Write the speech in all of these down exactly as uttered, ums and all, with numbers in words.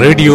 Radio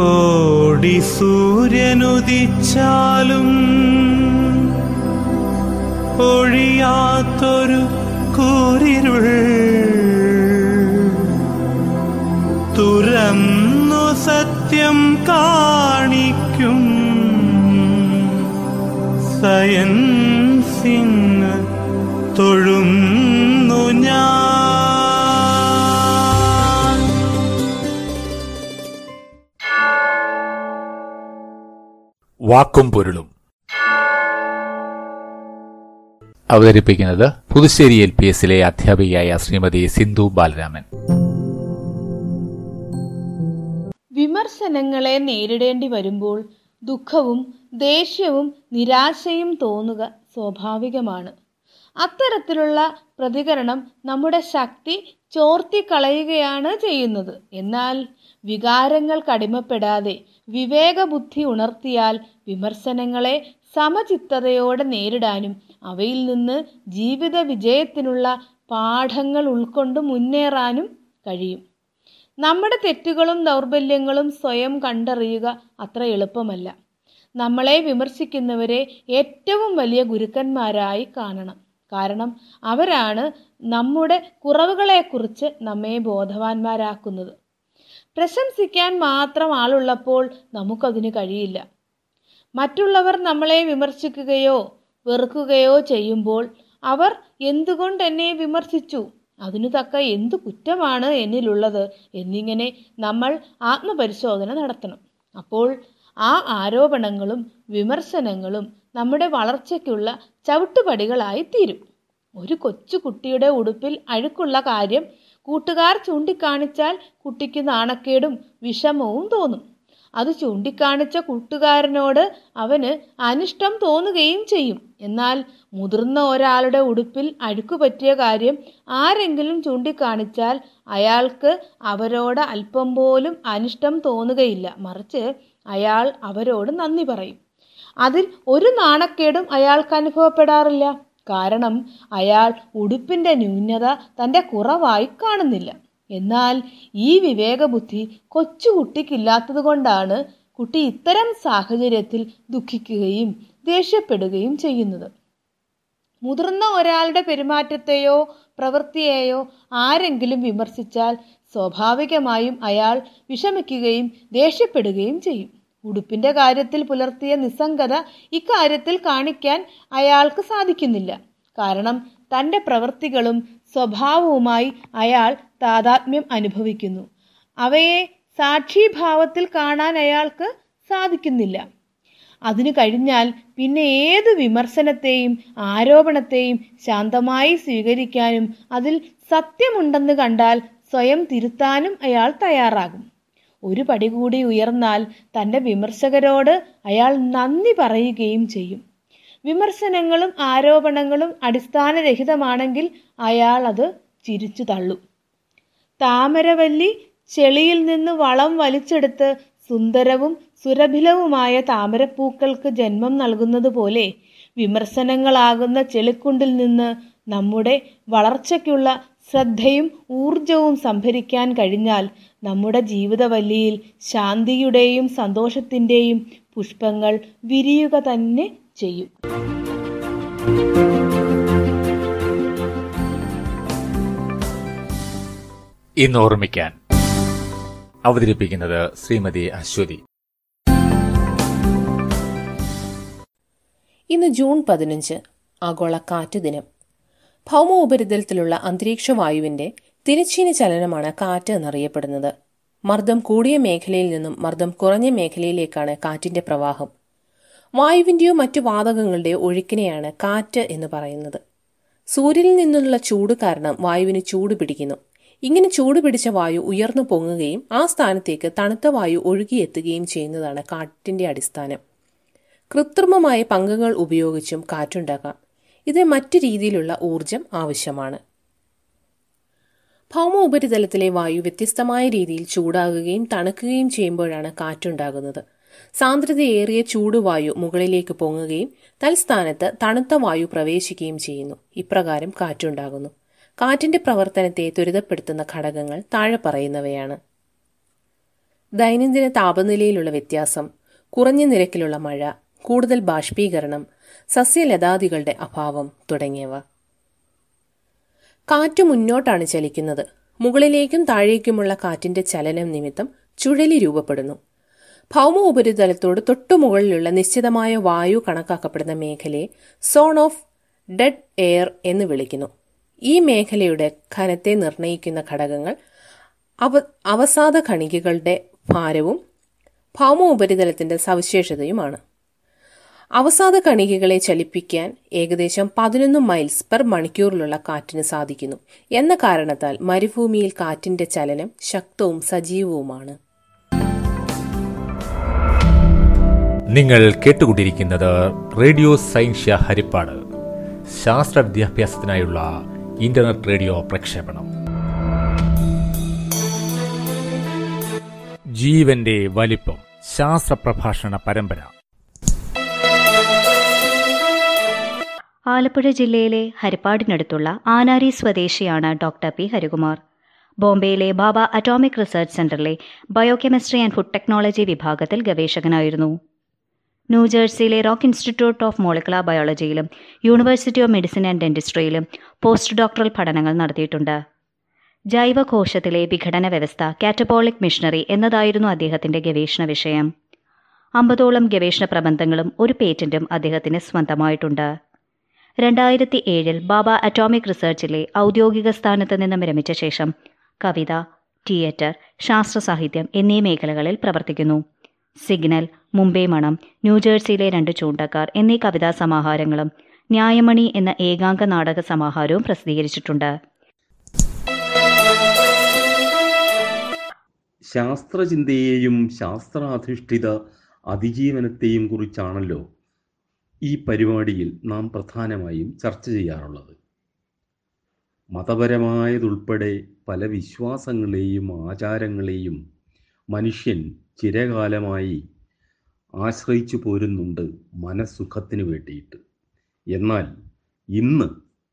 കോടി സൂര്യനുദിച്ചാലും ഒഴിയാത്തൊരു കൂരിരുൾ തുറന്നു സത്യം കാണിക്കും സയൻസിന് തൊഴുന്നു ഞാൻ. വാക്കും പൊരുളും അവതരിപ്പിക്കുന്നത് പുതുശ്ശേരി എൽ പി എസിലെ അധ്യാപികയായ ശ്രീമതി സിന്ധു ബാലരാമൻ. വിമർശനങ്ങളെ നേരിടേണ്ടി വരുമ്പോൾ ദുഃഖവും ദേഷ്യവും നിരാശയും തോന്നുക സ്വാഭാവികമാണ്. അത്തരത്തിലുള്ള പ്രതികരണം നമ്മുടെ ശക്തി ചോർത്തിക്കളയുകയാണ് ചെയ്യുന്നത്. എന്നാൽ വികാരങ്ങൾക്കടിമപ്പെടാതെ വിവേകബുദ്ധി ഉണർത്തിയാൽ വിമർശനങ്ങളെ സമചിത്തതയോടെ നേരിടാനും അവയിൽ നിന്ന് ജീവിത വിജയത്തിനുള്ള പാഠങ്ങൾ ഉൾക്കൊണ്ട് മുന്നേറാനും കഴിയും. നമ്മുടെ തെറ്റുകളും ദൗർബല്യങ്ങളും സ്വയം കണ്ടറിയുക അത്ര എളുപ്പമല്ല. നമ്മളെ വിമർശിക്കുന്നവരെ ഏറ്റവും വലിയ ഗുരുക്കന്മാരായി കാണണം. കാരണം അവരാണ് നമ്മുടെ കുറവുകളെക്കുറിച്ച് നമ്മെ ബോധവാന്മാരാക്കുന്നത്. പ്രശംസിക്കാൻ മാത്രം ആളുള്ളപ്പോൾ നമുക്കതിന് കഴിയില്ല. മറ്റുള്ളവർ നമ്മളെ വിമർശിക്കുകയോ വെറുക്കുകയോ ചെയ്യുമ്പോൾ അവർ എന്തുകൊണ്ട് എന്നെ വിമർശിച്ചു, അതിനു തക്ക എന്തു കുറ്റമാണ് എന്നിലുള്ളത് എന്നിങ്ങനെ നമ്മൾ ആത്മപരിശോധന നടത്തണം. അപ്പോൾ ആ ആരോപണങ്ങളും വിമർശനങ്ങളും നമ്മുടെ വളർച്ചയ്ക്കുള്ള ചവിട്ടുപടികളായി തീരും. ഒരു കൊച്ചു കുട്ടിയുടെ ഉടുപ്പിൽ അഴുക്കുള്ള കാര്യം കൂട്ടുകാർ ചൂണ്ടിക്കാണിച്ചാൽ കുട്ടിക്ക് നാണക്കേടും വിഷമവും തോന്നും. അത് ചൂണ്ടിക്കാണിച്ച കൂട്ടുകാരനോട് അവന് അനിഷ്ടം തോന്നുകയും ചെയ്യും. എന്നാൽ മുതിർന്ന ഒരാളുടെ ഉടുപ്പിൽ അഴുക്ക് പറ്റിയ കാര്യം ആരെങ്കിലും ചൂണ്ടിക്കാണിച്ചാൽ അയാൾക്ക് അവരോട് അല്പം പോലും അനിഷ്ടം തോന്നുകയില്ല. മറിച്ച് അയാൾ അവരോട് നന്ദി പറയും. അതിൽ ഒരു നാണക്കേടും അയാൾക്ക് അനുഭവപ്പെടാറില്ല. കാരണം അയാൾ ഉടുപ്പിൻ്റെ ന്യൂനത തൻ്റെ കുറവായി കാണുന്നില്ല. എന്നാൽ ഈ വിവേകബുദ്ധി കൊച്ചുകുട്ടിക്കില്ലാത്തത് കൊണ്ടാണ് കുട്ടി ഇത്തരം സാഹചര്യത്തിൽ ദുഃഖിക്കുകയും ദേഷ്യപ്പെടുകയും ചെയ്യുന്നത്. മുതിർന്ന ഒരാളുടെ പെരുമാറ്റത്തെയോ പ്രവൃത്തിയെയോ ആരെങ്കിലും വിമർശിച്ചാൽ സ്വാഭാവികമായും അയാൾ വിഷമിക്കുകയും ദേഷ്യപ്പെടുകയും ചെയ്യും. ഉടുപ്പിൻ്റെ കാര്യത്തിൽ പുലർത്തിയ നിസ്സംഗത ഇക്കാര്യത്തിൽ കാണിക്കാൻ അയാൾക്ക് സാധിക്കുന്നില്ല. കാരണം തൻ്റെ പ്രവൃത്തികളും സ്വഭാവവുമായി അയാൾ താദാത്മ്യം അനുഭവിക്കുന്നു. അവയെ സാക്ഷിഭാവത്തിൽ കാണാൻ അയാൾക്ക് സാധിക്കുന്നില്ല. അതിനു കഴിഞ്ഞാൽ പിന്നെ ഏത് വിമർശനത്തെയും ആരോപണത്തെയും ശാന്തമായി സ്വീകരിക്കാനും അതിൽ സത്യമുണ്ടെന്ന് കണ്ടാൽ സ്വയം തിരുത്താനും അയാൾ തയ്യാറാകും. ഒരു പടി കൂടി ഉയർന്നാൽ തൻ്റെ വിമർശകരോട് അയാൾ നന്ദി പറയുകയും ചെയ്യും. വിമർശനങ്ങളും ആരോപണങ്ങളും അടിസ്ഥാനരഹിതമാണെങ്കിൽ അയാൾ അത് ചിരിച്ചു തള്ളും. താമരവല്ലി ചെളിയിൽ നിന്ന് വളം വലിച്ചെടുത്ത് സുന്ദരവും സുരഭിലവുമായ താമരപ്പൂക്കൾക്ക് ജന്മം നൽകുന്നത് പോലെ വിമർശനങ്ങളാകുന്ന ചെളിക്കുണ്ടിൽ നിന്ന് നമ്മുടെ വളർച്ചയ്ക്കുള്ള ശ്രദ്ധയും ഊർജവും സംഭരിക്കാൻ കഴിഞ്ഞാൽ നമ്മുടെ ജീവിതവല്ലിയിൽ ശാന്തിയുടെയും സന്തോഷത്തിൻ്റെയും പുഷ്പങ്ങൾ വിരിയുക തന്നെ ചെയ്യും. ഇന്ന് ഓർമ്മിക്കാൻ അവതരിപ്പിക്കുന്നത് ശ്രീമതി അശ്വതി. ഇന്ന് ജൂൺ പതിനഞ്ച് ആഗോള കാറ്റ് ദിനം. ഭൗമ ഉപരിതലത്തിലുള്ള അന്തരീക്ഷ വായുവിന്റെ തിരശ്ചീന ചലനമാണ് കാറ്റ് എന്നറിയപ്പെടുന്നത്. മർദ്ദം കൂടിയ മേഖലയിൽ നിന്നും മർദ്ദം കുറഞ്ഞ മേഖലയിലേക്കാണ് കാറ്റിന്റെ പ്രവാഹം. വായുവിന്റെയോ മറ്റു വാതകങ്ങളുടെയോ ഒഴുക്കിനെയാണ് കാറ്റ് എന്ന് പറയുന്നത്. സൂര്യനിൽ നിന്നുള്ള ചൂട് കാരണം വായുവിന് ചൂട് പിടിക്കുന്നു. ഇങ്ങനെ ചൂട് പിടിച്ച വായു ഉയർന്നു പൊങ്ങുകയും ആ സ്ഥാനത്തേക്ക് തണുത്ത വായു ഒഴുകിയെത്തുകയും ചെയ്യുന്നതാണ് കാറ്റിന്റെ അടിസ്ഥാനം. കൃത്രിമമായ പങ്കുകൾ ഉപയോഗിച്ചും കാറ്റുണ്ടാക്കാം. ഇതിന് മറ്റു രീതിയിലുള്ള ഊർജം ആവശ്യമാണ്. ഭൗമ ഉപരിതലത്തിലെ വായു വ്യത്യസ്തമായ രീതിയിൽ ചൂടാകുകയും തണുക്കുകയും ചെയ്യുമ്പോഴാണ് കാറ്റുണ്ടാകുന്നത്. സാന്ദ്രതയേറിയ ചൂടുവായു മുകളിലേക്ക് പൊങ്ങുകയും തൽസ്ഥാനത്ത് തണുത്ത വായു പ്രവേശിക്കുകയും ചെയ്യുന്നു. ഇപ്രകാരം കാറ്റുണ്ടാകുന്നു. കാറ്റിന്റെ പ്രവർത്തനത്തെ ത്വരിതപ്പെടുത്തുന്ന ഘടകങ്ങൾ താഴെ പറയുന്നവയാണ്: ദൈനംദിന താപനിലയിലുള്ള വ്യത്യാസം, കുറഞ്ഞ നിരക്കിലുള്ള മഴ, കൂടുതൽ ബാഷ്പീകരണം, സസ്യലതാദികളുടെ അഭാവം തുടങ്ങിയവ. കാറ്റ് മുന്നോട്ടാണ് ചലിക്കുന്നത്. മുകളിലേക്കും താഴേക്കുമുള്ള കാറ്റിന്റെ ചലനം നിമിത്തം ചുഴലി രൂപപ്പെടുന്നു. ഭൗമ ഉപരിതലത്തോട് തൊട്ടുമുകളിലുള്ള നിശ്ചിതമായ വായു കണക്കാക്കപ്പെടുന്ന മേഖലയെ സോൺ ഓഫ് ഡെഡ് എയർ എന്ന് വിളിക്കുന്നു. ഈ മേഖലയുടെ ഘനത്തെ നിർണയിക്കുന്ന ഘടകങ്ങൾ അവ അവസാദ കണികകളുടെ ഭാരവും ഭൗമ ഉപരിതലത്തിന്റെ സവിശേഷതയുമാണ്. അവസാദ കണികകളെ ചലിപ്പിക്കാൻ ഏകദേശം പതിനൊന്ന് മൈൽസ് പെർ മണിക്കൂറിലുള്ള കാറ്റിന് സാധിക്കുന്നു എന്ന കാരണത്താൽ മരുഭൂമിയിൽ കാറ്റിന്റെ ചലനം ശക്തവും സജീവവുമാണ്. നിങ്ങൾ കേട്ടുകൊണ്ടിരിക്കുന്നത് റേഡിയോ സയൻഷ്യ ഹരിപ്പാട്, ശാസ്ത്ര വിദ്യാഭ്യാസത്തിനായുള്ള ഇന്റർനെറ്റ് റേഡിയോ പ്രക്ഷേപണം. ജീവന്റെ വലിപ്പം ശാസ്ത്ര പ്രഭാഷണ പരമ്പര. ആലപ്പുഴ ജില്ലയിലെ ഹരിപ്പാടിനടുത്തുള്ള ആനാരി സ്വദേശിയാണ് ഡോക്ടർ പി ഹരികുമാർ. ബോംബെയിലെ ബാബ അറ്റോമിക് റിസർച്ച് സെന്ററിലെ ബയോകെമിസ്ട്രി ആൻഡ് ഫുഡ് ടെക്നോളജി വിഭാഗത്തിൽ ഗവേഷകനായിരുന്നു. ന്യൂജേഴ്സിയിലെ റോക്ക് ഇൻസ്റ്റിറ്റ്യൂട്ട് ഓഫ് മോളിക്കുലർ ബയോളജിയിലും യൂണിവേഴ്സിറ്റി ഓഫ് മെഡിസിൻ ആൻഡ് ഡെന്റിസ്ട്രിയിലും പോസ്റ്റ് ഡോക്ടറൽ പഠനങ്ങൾ നടത്തിയിട്ടുണ്ട്. ജൈവകോശത്തിലെ വിഘടന വ്യവസ്ഥ, കാറ്റബോളിക് മിഷനറി എന്നതായിരുന്നു അദ്ദേഹത്തിന്റെ ഗവേഷണ വിഷയം. അമ്പതോളം ഗവേഷണ പ്രബന്ധങ്ങളും ഒരു പേറ്റന്റും അദ്ദേഹത്തിന് സ്വന്തമായിട്ടുണ്ട്. രണ്ടായിരത്തി ഏഴിൽ ബാബ അറ്റോമിക് റിസർച്ചിലെ ഔദ്യോഗിക സ്ഥാനത്ത് നിന്നും വിരമിച്ച ശേഷം കവിത, തിയേറ്റർ, ശാസ്ത്ര സാഹിത്യം എന്നീ മേഖലകളിൽ പ്രവർത്തിക്കുന്നു. സിഗ്നൽ, മുംബൈ മണം, ന്യൂജേഴ്സിയിലെ രണ്ട് ചൂണ്ടക്കാർ എന്നീ കവിതാ സമാഹാരങ്ങളും ന്യായമണി എന്ന ഏകാംഗ നാടക സമാഹാരവും പ്രസിദ്ധീകരിച്ചിട്ടുണ്ട്. ശാസ്ത്രചിന്തയെയും ശാസ്ത്രാധിഷ്ഠിത അതിജീവനത്തെയും കുറിച്ചാണല്ലോ ഈ പരിപാടിയിൽ നാം പ്രധാനമായും ചർച്ച ചെയ്യാറുള്ളത്. മതപരമായതുൾപ്പെടെ പല വിശ്വാസങ്ങളെയും ആചാരങ്ങളെയും മനുഷ്യൻ ചിരകാലമായി ആശ്രയിച്ചു പോരുന്നുണ്ട് മനസ്സുഖത്തിന് വേണ്ടിയിട്ട്. എന്നാൽ ഇന്ന്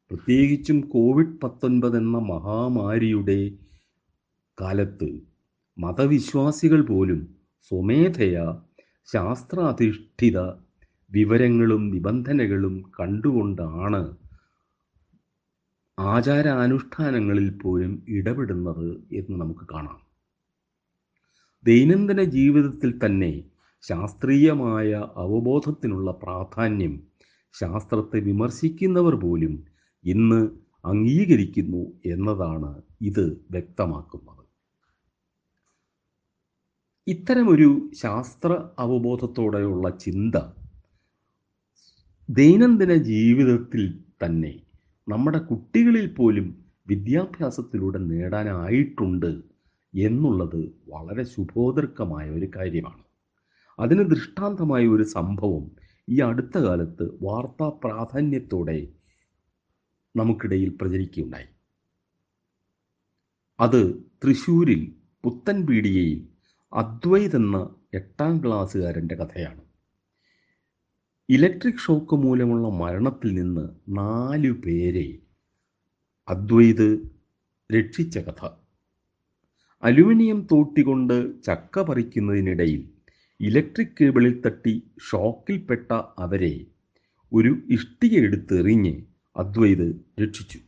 പ്രത്യേകിച്ചും കോവിഡ് പത്തൊൻപത് എന്ന മഹാമാരിയുടെ കാലത്ത് മതവിശ്വാസികൾ പോലും സ്വമേധയാ ശാസ്ത്രാധിഷ്ഠിത വിവരങ്ങളും നിബന്ധനകളും കണ്ടുകൊണ്ടാണ് ആചാരാനുഷ്ഠാനങ്ങളിൽ പോലും ഇടപെടുന്നത് എന്ന് നമുക്ക് കാണാം. ദൈനംദിന ജീവിതത്തിൽ തന്നെ ശാസ്ത്രീയമായ അവബോധത്തിനുള്ള പ്രാധാന്യം ശാസ്ത്രത്തെ വിമർശിക്കുന്നവർ പോലും ഇന്ന് അംഗീകരിക്കുന്നു എന്നതാണ് ഇത് വ്യക്തമാക്കുന്നത്. ഇത്തരമൊരു ശാസ്ത്ര അവബോധത്തോടെയുള്ള ചിന്ത ദൈനംദിന ജീവിതത്തിൽ തന്നെ നമ്മുടെ കുട്ടികളിൽ പോലും വിദ്യാഭ്യാസത്തിലൂടെ നേടാനായിട്ടുണ്ട് എന്നുള്ളത് വളരെ ശുഭോദർക്കമായ ഒരു കാര്യമാണ്. അതിന് ദൃഷ്ടാന്തമായ ഒരു സംഭവം ഈ അടുത്ത കാലത്ത് വാർത്താ പ്രാധാന്യത്തോടെ നമുക്കിടയിൽ പ്രചരിക്കുകയുണ്ടായി. അത് തൃശ്ശൂരിൽ പുത്തൻപീടികയിൽ അദ്വൈത് എന്ന എട്ടാം ക്ലാസ്സുകാരൻ്റെ കഥയാണ്. ഇലക്ട്രിക് ഷോക്ക് മൂലമുള്ള മരണത്തിൽ നിന്ന് നാലു പേരെ അദ്വൈത് രക്ഷിച്ച കഥ. അലുമിനിയം തോട്ടി കൊണ്ട് ചക്ക പറിക്കുന്നതിനിടയിൽ ഇലക്ട്രിക് കേബിളിൽ തട്ടി ഷോക്കിൽപ്പെട്ട അവരെ ഒരു ഇഷ്ടിക എടുത്തെറിഞ്ഞ് അദ്വൈത് രക്ഷിച്ചു.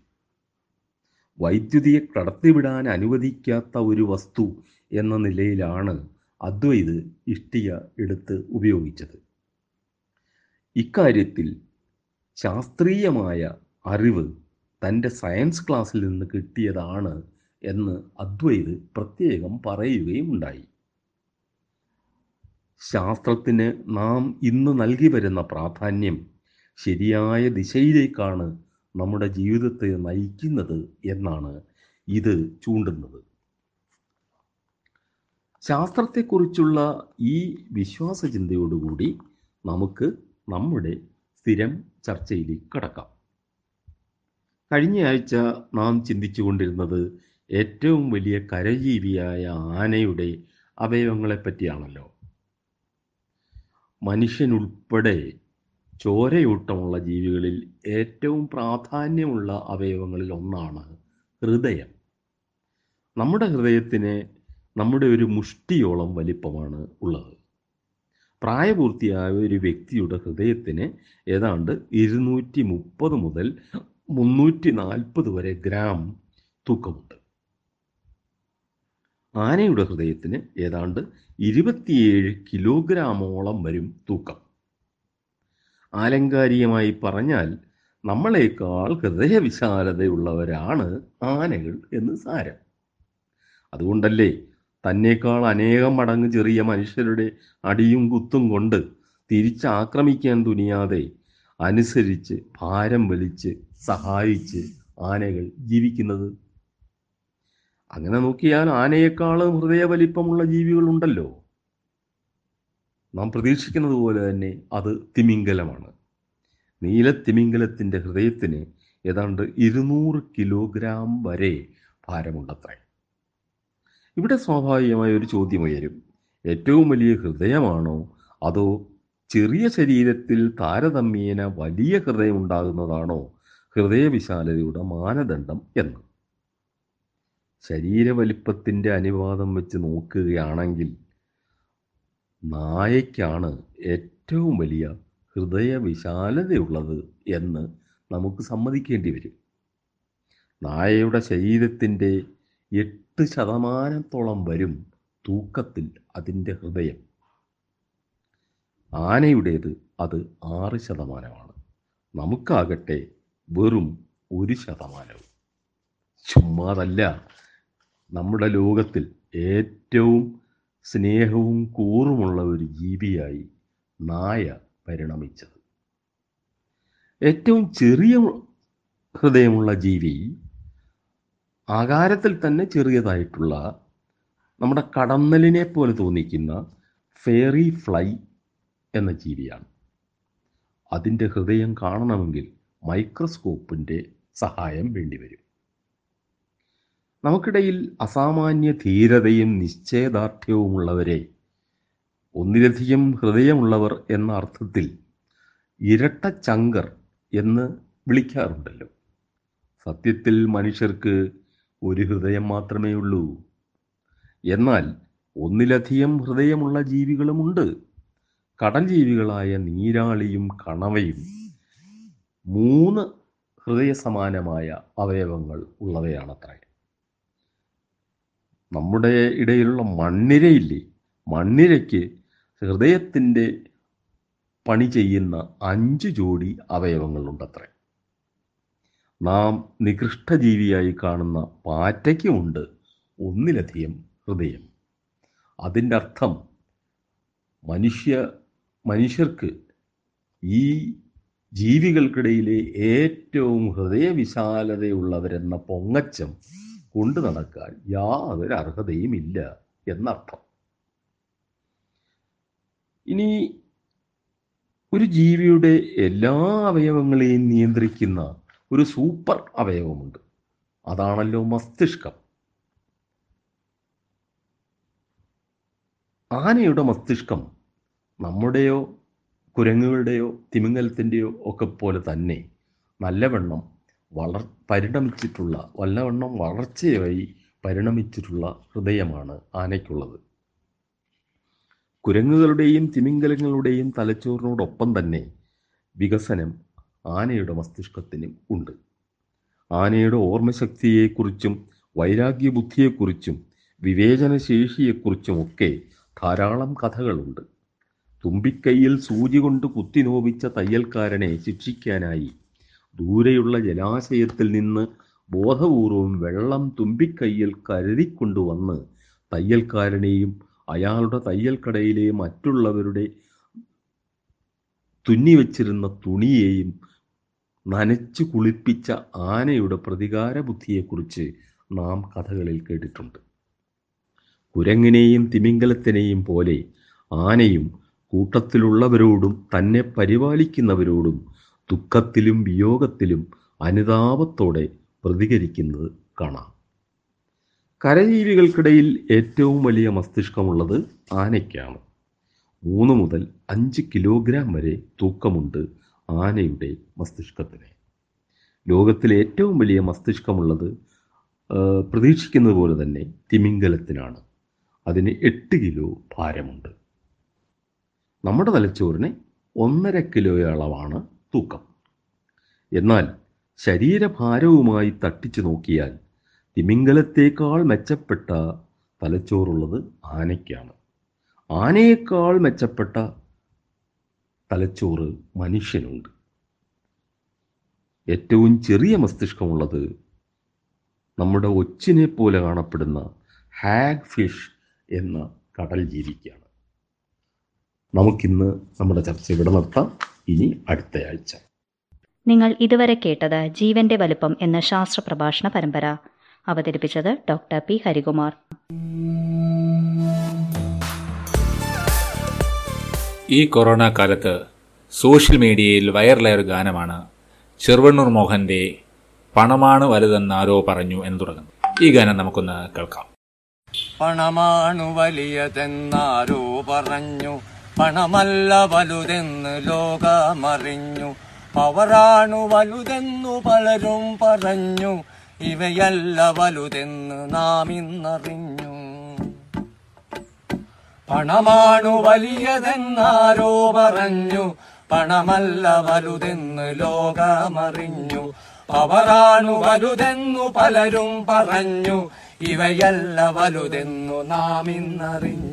വൈദ്യുതിയെ കടത്തിവിടാൻ അനുവദിക്കാത്ത ഒരു വസ്തു എന്ന നിലയിലാണ് അദ്വൈത് ഇഷ്ടിക എടുത്ത് ഉപയോഗിച്ചത്. ഇക്കാര്യത്തിൽ ശാസ്ത്രീയമായ അറിവ് തൻ്റെ സയൻസ് ക്ലാസ്സിൽ നിന്ന് കിട്ടിയതാണ് എന്ന് അദ്വൈത് പ്രത്യേകം പറയുകയും ഉണ്ടായി. ശാസ്ത്രത്തിന് നാം ഇന്ന് നൽകി വരുന്ന പ്രാധാന്യം ശരിയായ ദിശയിലേക്കാണ് നമ്മുടെ ജീവിതത്തെ നയിക്കുന്നത് എന്നാണ് ഇത് ചൂണ്ടുന്നത്. ശാസ്ത്രത്തെക്കുറിച്ചുള്ള ഈ വിശ്വാസ ചിന്തയോടുകൂടി നമുക്ക് നമ്മുടെ സ്ഥിരം ചർച്ചയിലേക്ക് കടക്കാം. കഴിഞ്ഞയാഴ്ച നാം ചിന്തിച്ചു കൊണ്ടിരുന്നത് ഏറ്റവും വലിയ കരജീവിയായ ആനയുടെ അവയവങ്ങളെപ്പറ്റിയാണല്ലോ. മനുഷ്യനുൾപ്പെടെ ചോരയൂട്ടമുള്ള ജീവികളിൽ ഏറ്റവും പ്രാധാന്യമുള്ള അവയവങ്ങളിൽ ഒന്നാണ് ഹൃദയം. നമ്മുടെ ഹൃദയത്തിന് നമ്മുടെ ഒരു മുഷ്ടിയോളം വലിപ്പമാണ് ഉള്ളത്. പ്രായപൂർത്തിയായ ഒരു വ്യക്തിയുടെ ഹൃദയത്തിന് ഏതാണ്ട് ഇരുന്നൂറ്റി മുപ്പത് മുതൽ മുന്നൂറ്റി നാൽപ്പത് വരെ ഗ്രാം തൂക്കമുണ്ട്. ആനയുടെ ഹൃദയത്തിന് ഏതാണ്ട് ഇരുപത്തിയേഴ് കിലോഗ്രാമോളം വരും തൂക്കം. ആലങ്കാരികമായി പറഞ്ഞാൽ നമ്മളെക്കാൾ ഹൃദയവിശാലതയുള്ളവരാണ് ആനകൾ എന്ന് സാരം. അതുകൊണ്ടല്ലേ തന്നേക്കാൾ അനേകം മടങ്ങ് ചെറിയ മനുഷ്യരുടെ അടിയും കുത്തും കൊണ്ട് തിരിച്ചാക്രമിക്കാൻ തുനിയാതെ അനുസരിച്ച് ഭാരം വലിച്ച് സഹായിച്ച് ആനകൾ ജീവിക്കുന്നത്. അങ്ങനെ നോക്കിയാൽ ആനയെക്കാളും ഹൃദയ വലിപ്പമുള്ള ജീവികളുണ്ടല്ലോ. നാം പ്രതീക്ഷിക്കുന്നത് പോലെ തന്നെ അത് തിമിംഗലമാണ്. നീലത്തിമിംഗലത്തിൻ്റെ ഹൃദയത്തിന് ഏതാണ്ട് ഇരുന്നൂറ് കിലോഗ്രാം വരെ ഭാരമുണ്ടത്രേ. ഇവിടെ സ്വാഭാവികമായ ഒരു ചോദ്യമുയരും, ഏറ്റവും വലിയ ഹൃദയമാണോ അതോ ചെറിയ ശരീരത്തിൽ താരതമ്യേന വലിയ ഹൃദയമുണ്ടാകുന്നതാണോ ഹൃദയവിശാലതയുടെ മാനദണ്ഡം എന്ന്. ശരീരവലിപ്പത്തിൻ്റെ അനുപാതം വെച്ച് നോക്കുകയാണെങ്കിൽ നായയ്ക്കാണ് ഏറ്റവും വലിയ ഹൃദയവിശാലതയുള്ളത് എന്ന് നമുക്ക് സമ്മതിക്കേണ്ടി വരും. നായയുടെ ശരീരത്തിൻ്റെ എട്ട് ശതമാനത്തോളം വരും തൂക്കത്തിൽ അതിൻ്റെ ഹൃദയം. ആനയുടേത് അത് ആറ് ശതമാനമാണ്. നമുക്കാകട്ടെ വെറും ഒരു ശതമാനവും. ചുമ്മാതല്ല നമ്മുടെ ലോകത്തിൽ ഏറ്റവും സ്നേഹവും കൂറുമുള്ള ഒരു ജീവിയായി നായ പരിണമിച്ചത്. ഏറ്റവും ചെറിയ ഹൃദയമുള്ള ജീവി, ആകാരത്തിൽ തന്നെ ചെറിയതായിട്ടുള്ള, നമ്മുടെ കടന്നലിനെ പോലെ തോന്നിക്കുന്ന ഫെയറി ഫ്ലൈ എന്ന ജീവിയാണ്. അതിൻ്റെ ഹൃദയം കാണണമെങ്കിൽ മൈക്രോസ്കോപ്പിൻ്റെ സഹായം വേണ്ടിവരും. നമുക്കിടയിൽ അസാമാന്യ ധീരതയും നിശ്ചയദാർഢ്യവുമുള്ളവരെ ഒന്നിലധികം ഹൃദയമുള്ളവർ എന്ന അർത്ഥത്തിൽ ഇരട്ട ചങ്കർ എന്ന് വിളിക്കാറുണ്ടല്ലോ. സത്യത്തിൽ മനുഷ്യർക്ക് ഒരു ഹൃദയം മാത്രമേ ഉള്ളൂ. എന്നാൽ ഒന്നിലധികം ഹൃദയമുള്ള ജീവികളുമുണ്ട്. കടൽ ജീവികളായ നീരാളിയും കണവയും മൂന്ന് ഹൃദയ സമാനമായ അവയവങ്ങൾ ഉള്ളവയാണത്രേ. നമ്മുടെ ഇടയിലുള്ള മണ്ണിരയില്ലേ, മണ്ണിരയ്ക്ക് ഹൃദയത്തിൻ്റെ പണി ചെയ്യുന്ന അഞ്ച് ജോഡി അവയവങ്ങളുണ്ടത്രേ. നാം നികൃഷ്ടജീവിയായി കാണുന്ന പാറ്റയ്ക്കുമുണ്ട് ഒന്നിലധികം ഹൃദയം. അതിൻ്റെ അർത്ഥം മനുഷ്യ മനുഷ്യർക്ക് ഈ ജീവികൾക്കിടയിലെ ഏറ്റവും ഹൃദയവിശാലതയുള്ളവരെന്ന പൊങ്ങച്ചം കൊണ്ടു നടക്കാൻ യാതൊരു അർഹതയുമില്ല എന്നർത്ഥം. ഇനി ഒരു ജീവിയുടെ എല്ലാ അവയവങ്ങളെയും നിയന്ത്രിക്കുന്ന ഒരു സൂപ്പർ അവയവമുണ്ട്. അതാണല്ലോ മസ്തിഷ്കം. ആനയുടെ മസ്തിഷ്കം നമ്മുടെയോ കുരങ്ങുകളുടെയോ തിമിംഗലത്തിൻ്റെയോ ഒക്കെ പോലെ തന്നെ നല്ലവണ്ണം വളർ പരിണമിച്ചിട്ടുള്ള വല്ലവണ്ണം വളർച്ചയായി പരിണമിച്ചിട്ടുള്ള ഹൃദയമാണ് ആനയ്ക്കുള്ളത്. കുരങ്ങുകളുടെയും തിമിംഗലങ്ങളുടെയും തലച്ചോറിനോടൊപ്പം തന്നെ വികസനം ആനയുടെ മസ്തിഷ്കത്തിനും ഉണ്ട്. ആനയുടെ ഓർമ്മശക്തിയെക്കുറിച്ചും വൈരാഗ്യബുദ്ധിയെക്കുറിച്ചും വിവേചനശേഷിയെക്കുറിച്ചുമൊക്കെ ധാരാളം കഥകളുണ്ട്. തുമ്പിക്കൈയിൽ സൂചി കൊണ്ട് കുത്തിനോവിച്ച തയ്യൽക്കാരനെ ശിക്ഷിക്കാനായി ദൂരെയുള്ള ജലാശയത്തിൽ നിന്ന് ബോധപൂർവം വെള്ളം തുമ്പിക്കൈയിൽ കരുതിക്കൊണ്ടുവന്ന് തയ്യൽക്കാരനെയും അയാളുടെ തയ്യൽക്കടയിലെയും മറ്റുള്ളവരുടെ തുന്നിവെച്ചിരുന്ന തുണിയെയും നനച്ചു കുളിപ്പിച്ച ആനയുടെ പ്രതികാര ബുദ്ധിയെക്കുറിച്ച് നാം കഥകളിൽ കേട്ടിട്ടുണ്ട്. കുരങ്ങിനെയും തിമിംഗലത്തിനെയും പോലെ ആനയും കൂട്ടത്തിലുള്ളവരോടും തന്നെ പരിപാലിക്കുന്നവരോടും ദുഃഖത്തിലും വിയോഗത്തിലും അനുതാപത്തോടെ പ്രതികരിക്കുന്നത് കാണാം. കരജീവികൾക്കിടയിൽ ഏറ്റവും വലിയ മസ്തിഷ്കമുള്ളത് ആനയ്ക്കാണ്. മൂന്ന് മുതൽ അഞ്ച് കിലോഗ്രാം വരെ തൂക്കമുണ്ട് ആനയുടെ മസ്തിഷ്കത്തിന്. ലോകത്തിലെ ഏറ്റവും വലിയ മസ്തിഷ്കമുള്ളത് പ്രതീക്ഷിക്കുന്നത് പോലെ തന്നെ തിമിംഗലത്തിനാണ്. അതിന് എട്ട് കിലോ ഭാരമുണ്ട്. നമ്മുടെ തലച്ചോറിന് ഒന്നര കിലോ അളവാണ് തൂക്കം. എന്നാൽ ശരീരഭാരവുമായി തട്ടിച്ചു നോക്കിയാൽ തിമിംഗലത്തേക്കാൾ മെച്ചപ്പെട്ട തലച്ചോറുള്ളത് ആനയ്ക്കാണ്. ആനയേക്കാൾ മെച്ചപ്പെട്ട തലച്ചോറ് മനുഷ്യനുണ്ട്. ഏറ്റവും ചെറിയ മസ്തിഷ്കമുള്ളത് നമ്മുടെ ഒച്ചിനെ പോലെ കാണപ്പെടുന്ന ഹാഗ് ഫിഷ് എന്ന കടൽ ജീവിക്കാണ്. നമുക്കിന്ന് നമ്മുടെ ചർച്ച ഇവിടെ നിർത്താം. ഇനി അടുത്തയാഴ്ച. നിങ്ങൾ ഇതുവരെ കേട്ടത് ജീവന്റെ വലുപ്പം എന്ന ശാസ്ത്ര പ്രഭാഷണ പരമ്പര. അവതരിപ്പിച്ചത് ഡോക്ടർ പി ഹരികുമാർ. ഈ കൊറോണ കാലത്ത് സോഷ്യൽ മീഡിയയിൽ വൈറലായൊരു ഗാനമാണ് ചെറുവണ്ണൂർ മോഹന്റെ "പണമാണ് വലുതെന്നാരോ പറഞ്ഞു" എന്ന് തുടങ്ങുന്നു. ഈ ഗാനം നമുക്കൊന്ന് കേൾക്കാം. പണമാണു വലിയതെന്നാരോ പറഞ്ഞു, പണമല്ല വലുതെന്ന് ലോകമറിഞ്ഞു. പവറാണു വലുതെന്നു പലരും പറഞ്ഞു, ഇവയല്ല വലുതെന്ന് നാം ഇന്നറിഞ്ഞു. പണമാണു വലിയതെന്നാരോ പറഞ്ഞു, പണമല്ല വലുതെന്ന് ലോകമറിഞ്ഞു. പവറാണു വലുതെന്നു പലരും പറഞ്ഞു, ഇവയല്ല വലുതെന്നു നാം ഇന്നറിഞ്ഞു.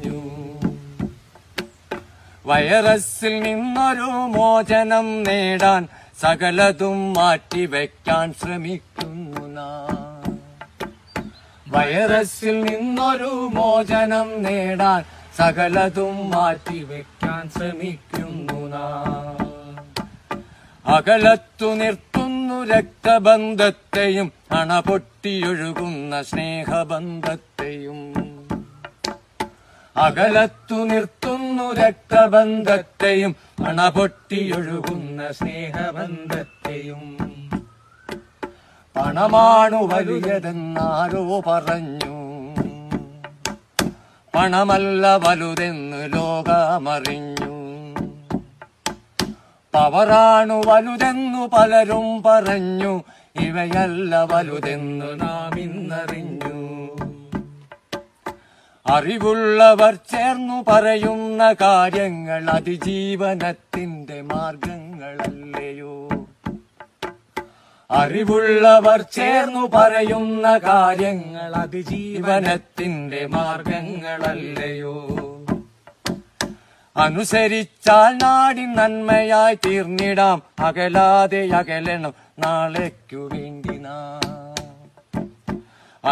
വൈറസിൽ നിന്നൊരു മോചനം നേടാൻ സകലതും മാറ്റിവെക്കാൻ ശ്രമിക്കുന്നു നാം. വൈറസിൽ നിന്നൊരു മോചനം നേടാൻ സകലതും മാറ്റിവെക്കാൻ ശ്രമിക്കുന്നു നാം. അകലത്തു നിർത്തുന്നു രക്തബന്ധത്തെയും അണപൊട്ടിയൊഴുകുന്ന സ്നേഹബന്ധത്തെയും. അകലത്തു നിർത്തുന്നു രക്തബന്ധത്തെയും അണപൊട്ടിയൊഴുകുന്ന സ്നേഹബന്ധത്തെയും. പണമാണു വലുതെന്നാരോ പറഞ്ഞു, പണമല്ല വലുതെന്ന് ലോകമറിഞ്ഞു. പവറാണു വലുതെന്നു പലരും പറഞ്ഞു, ഇവയല്ല വലുതെന്ന് നാം ഇന്നറിഞ്ഞു. അറിവുള്ളവർ ചേർന്നു പറയുന്ന കാര്യങ്ങൾ അതിജീവനത്തിന്റെ മാർഗങ്ങളല്ലയോ. അറിവുള്ളവർ ചേർന്നു പറയുന്ന കാര്യങ്ങൾ അതിജീവനത്തിന്റെ മാർഗങ്ങളല്ലയോ. അനുസരിച്ചാൽ നാടി നന്മയായി തീർന്നിടാം, അകലാതെ അകലണം നാളേക്കു വേണ്ടി നാം.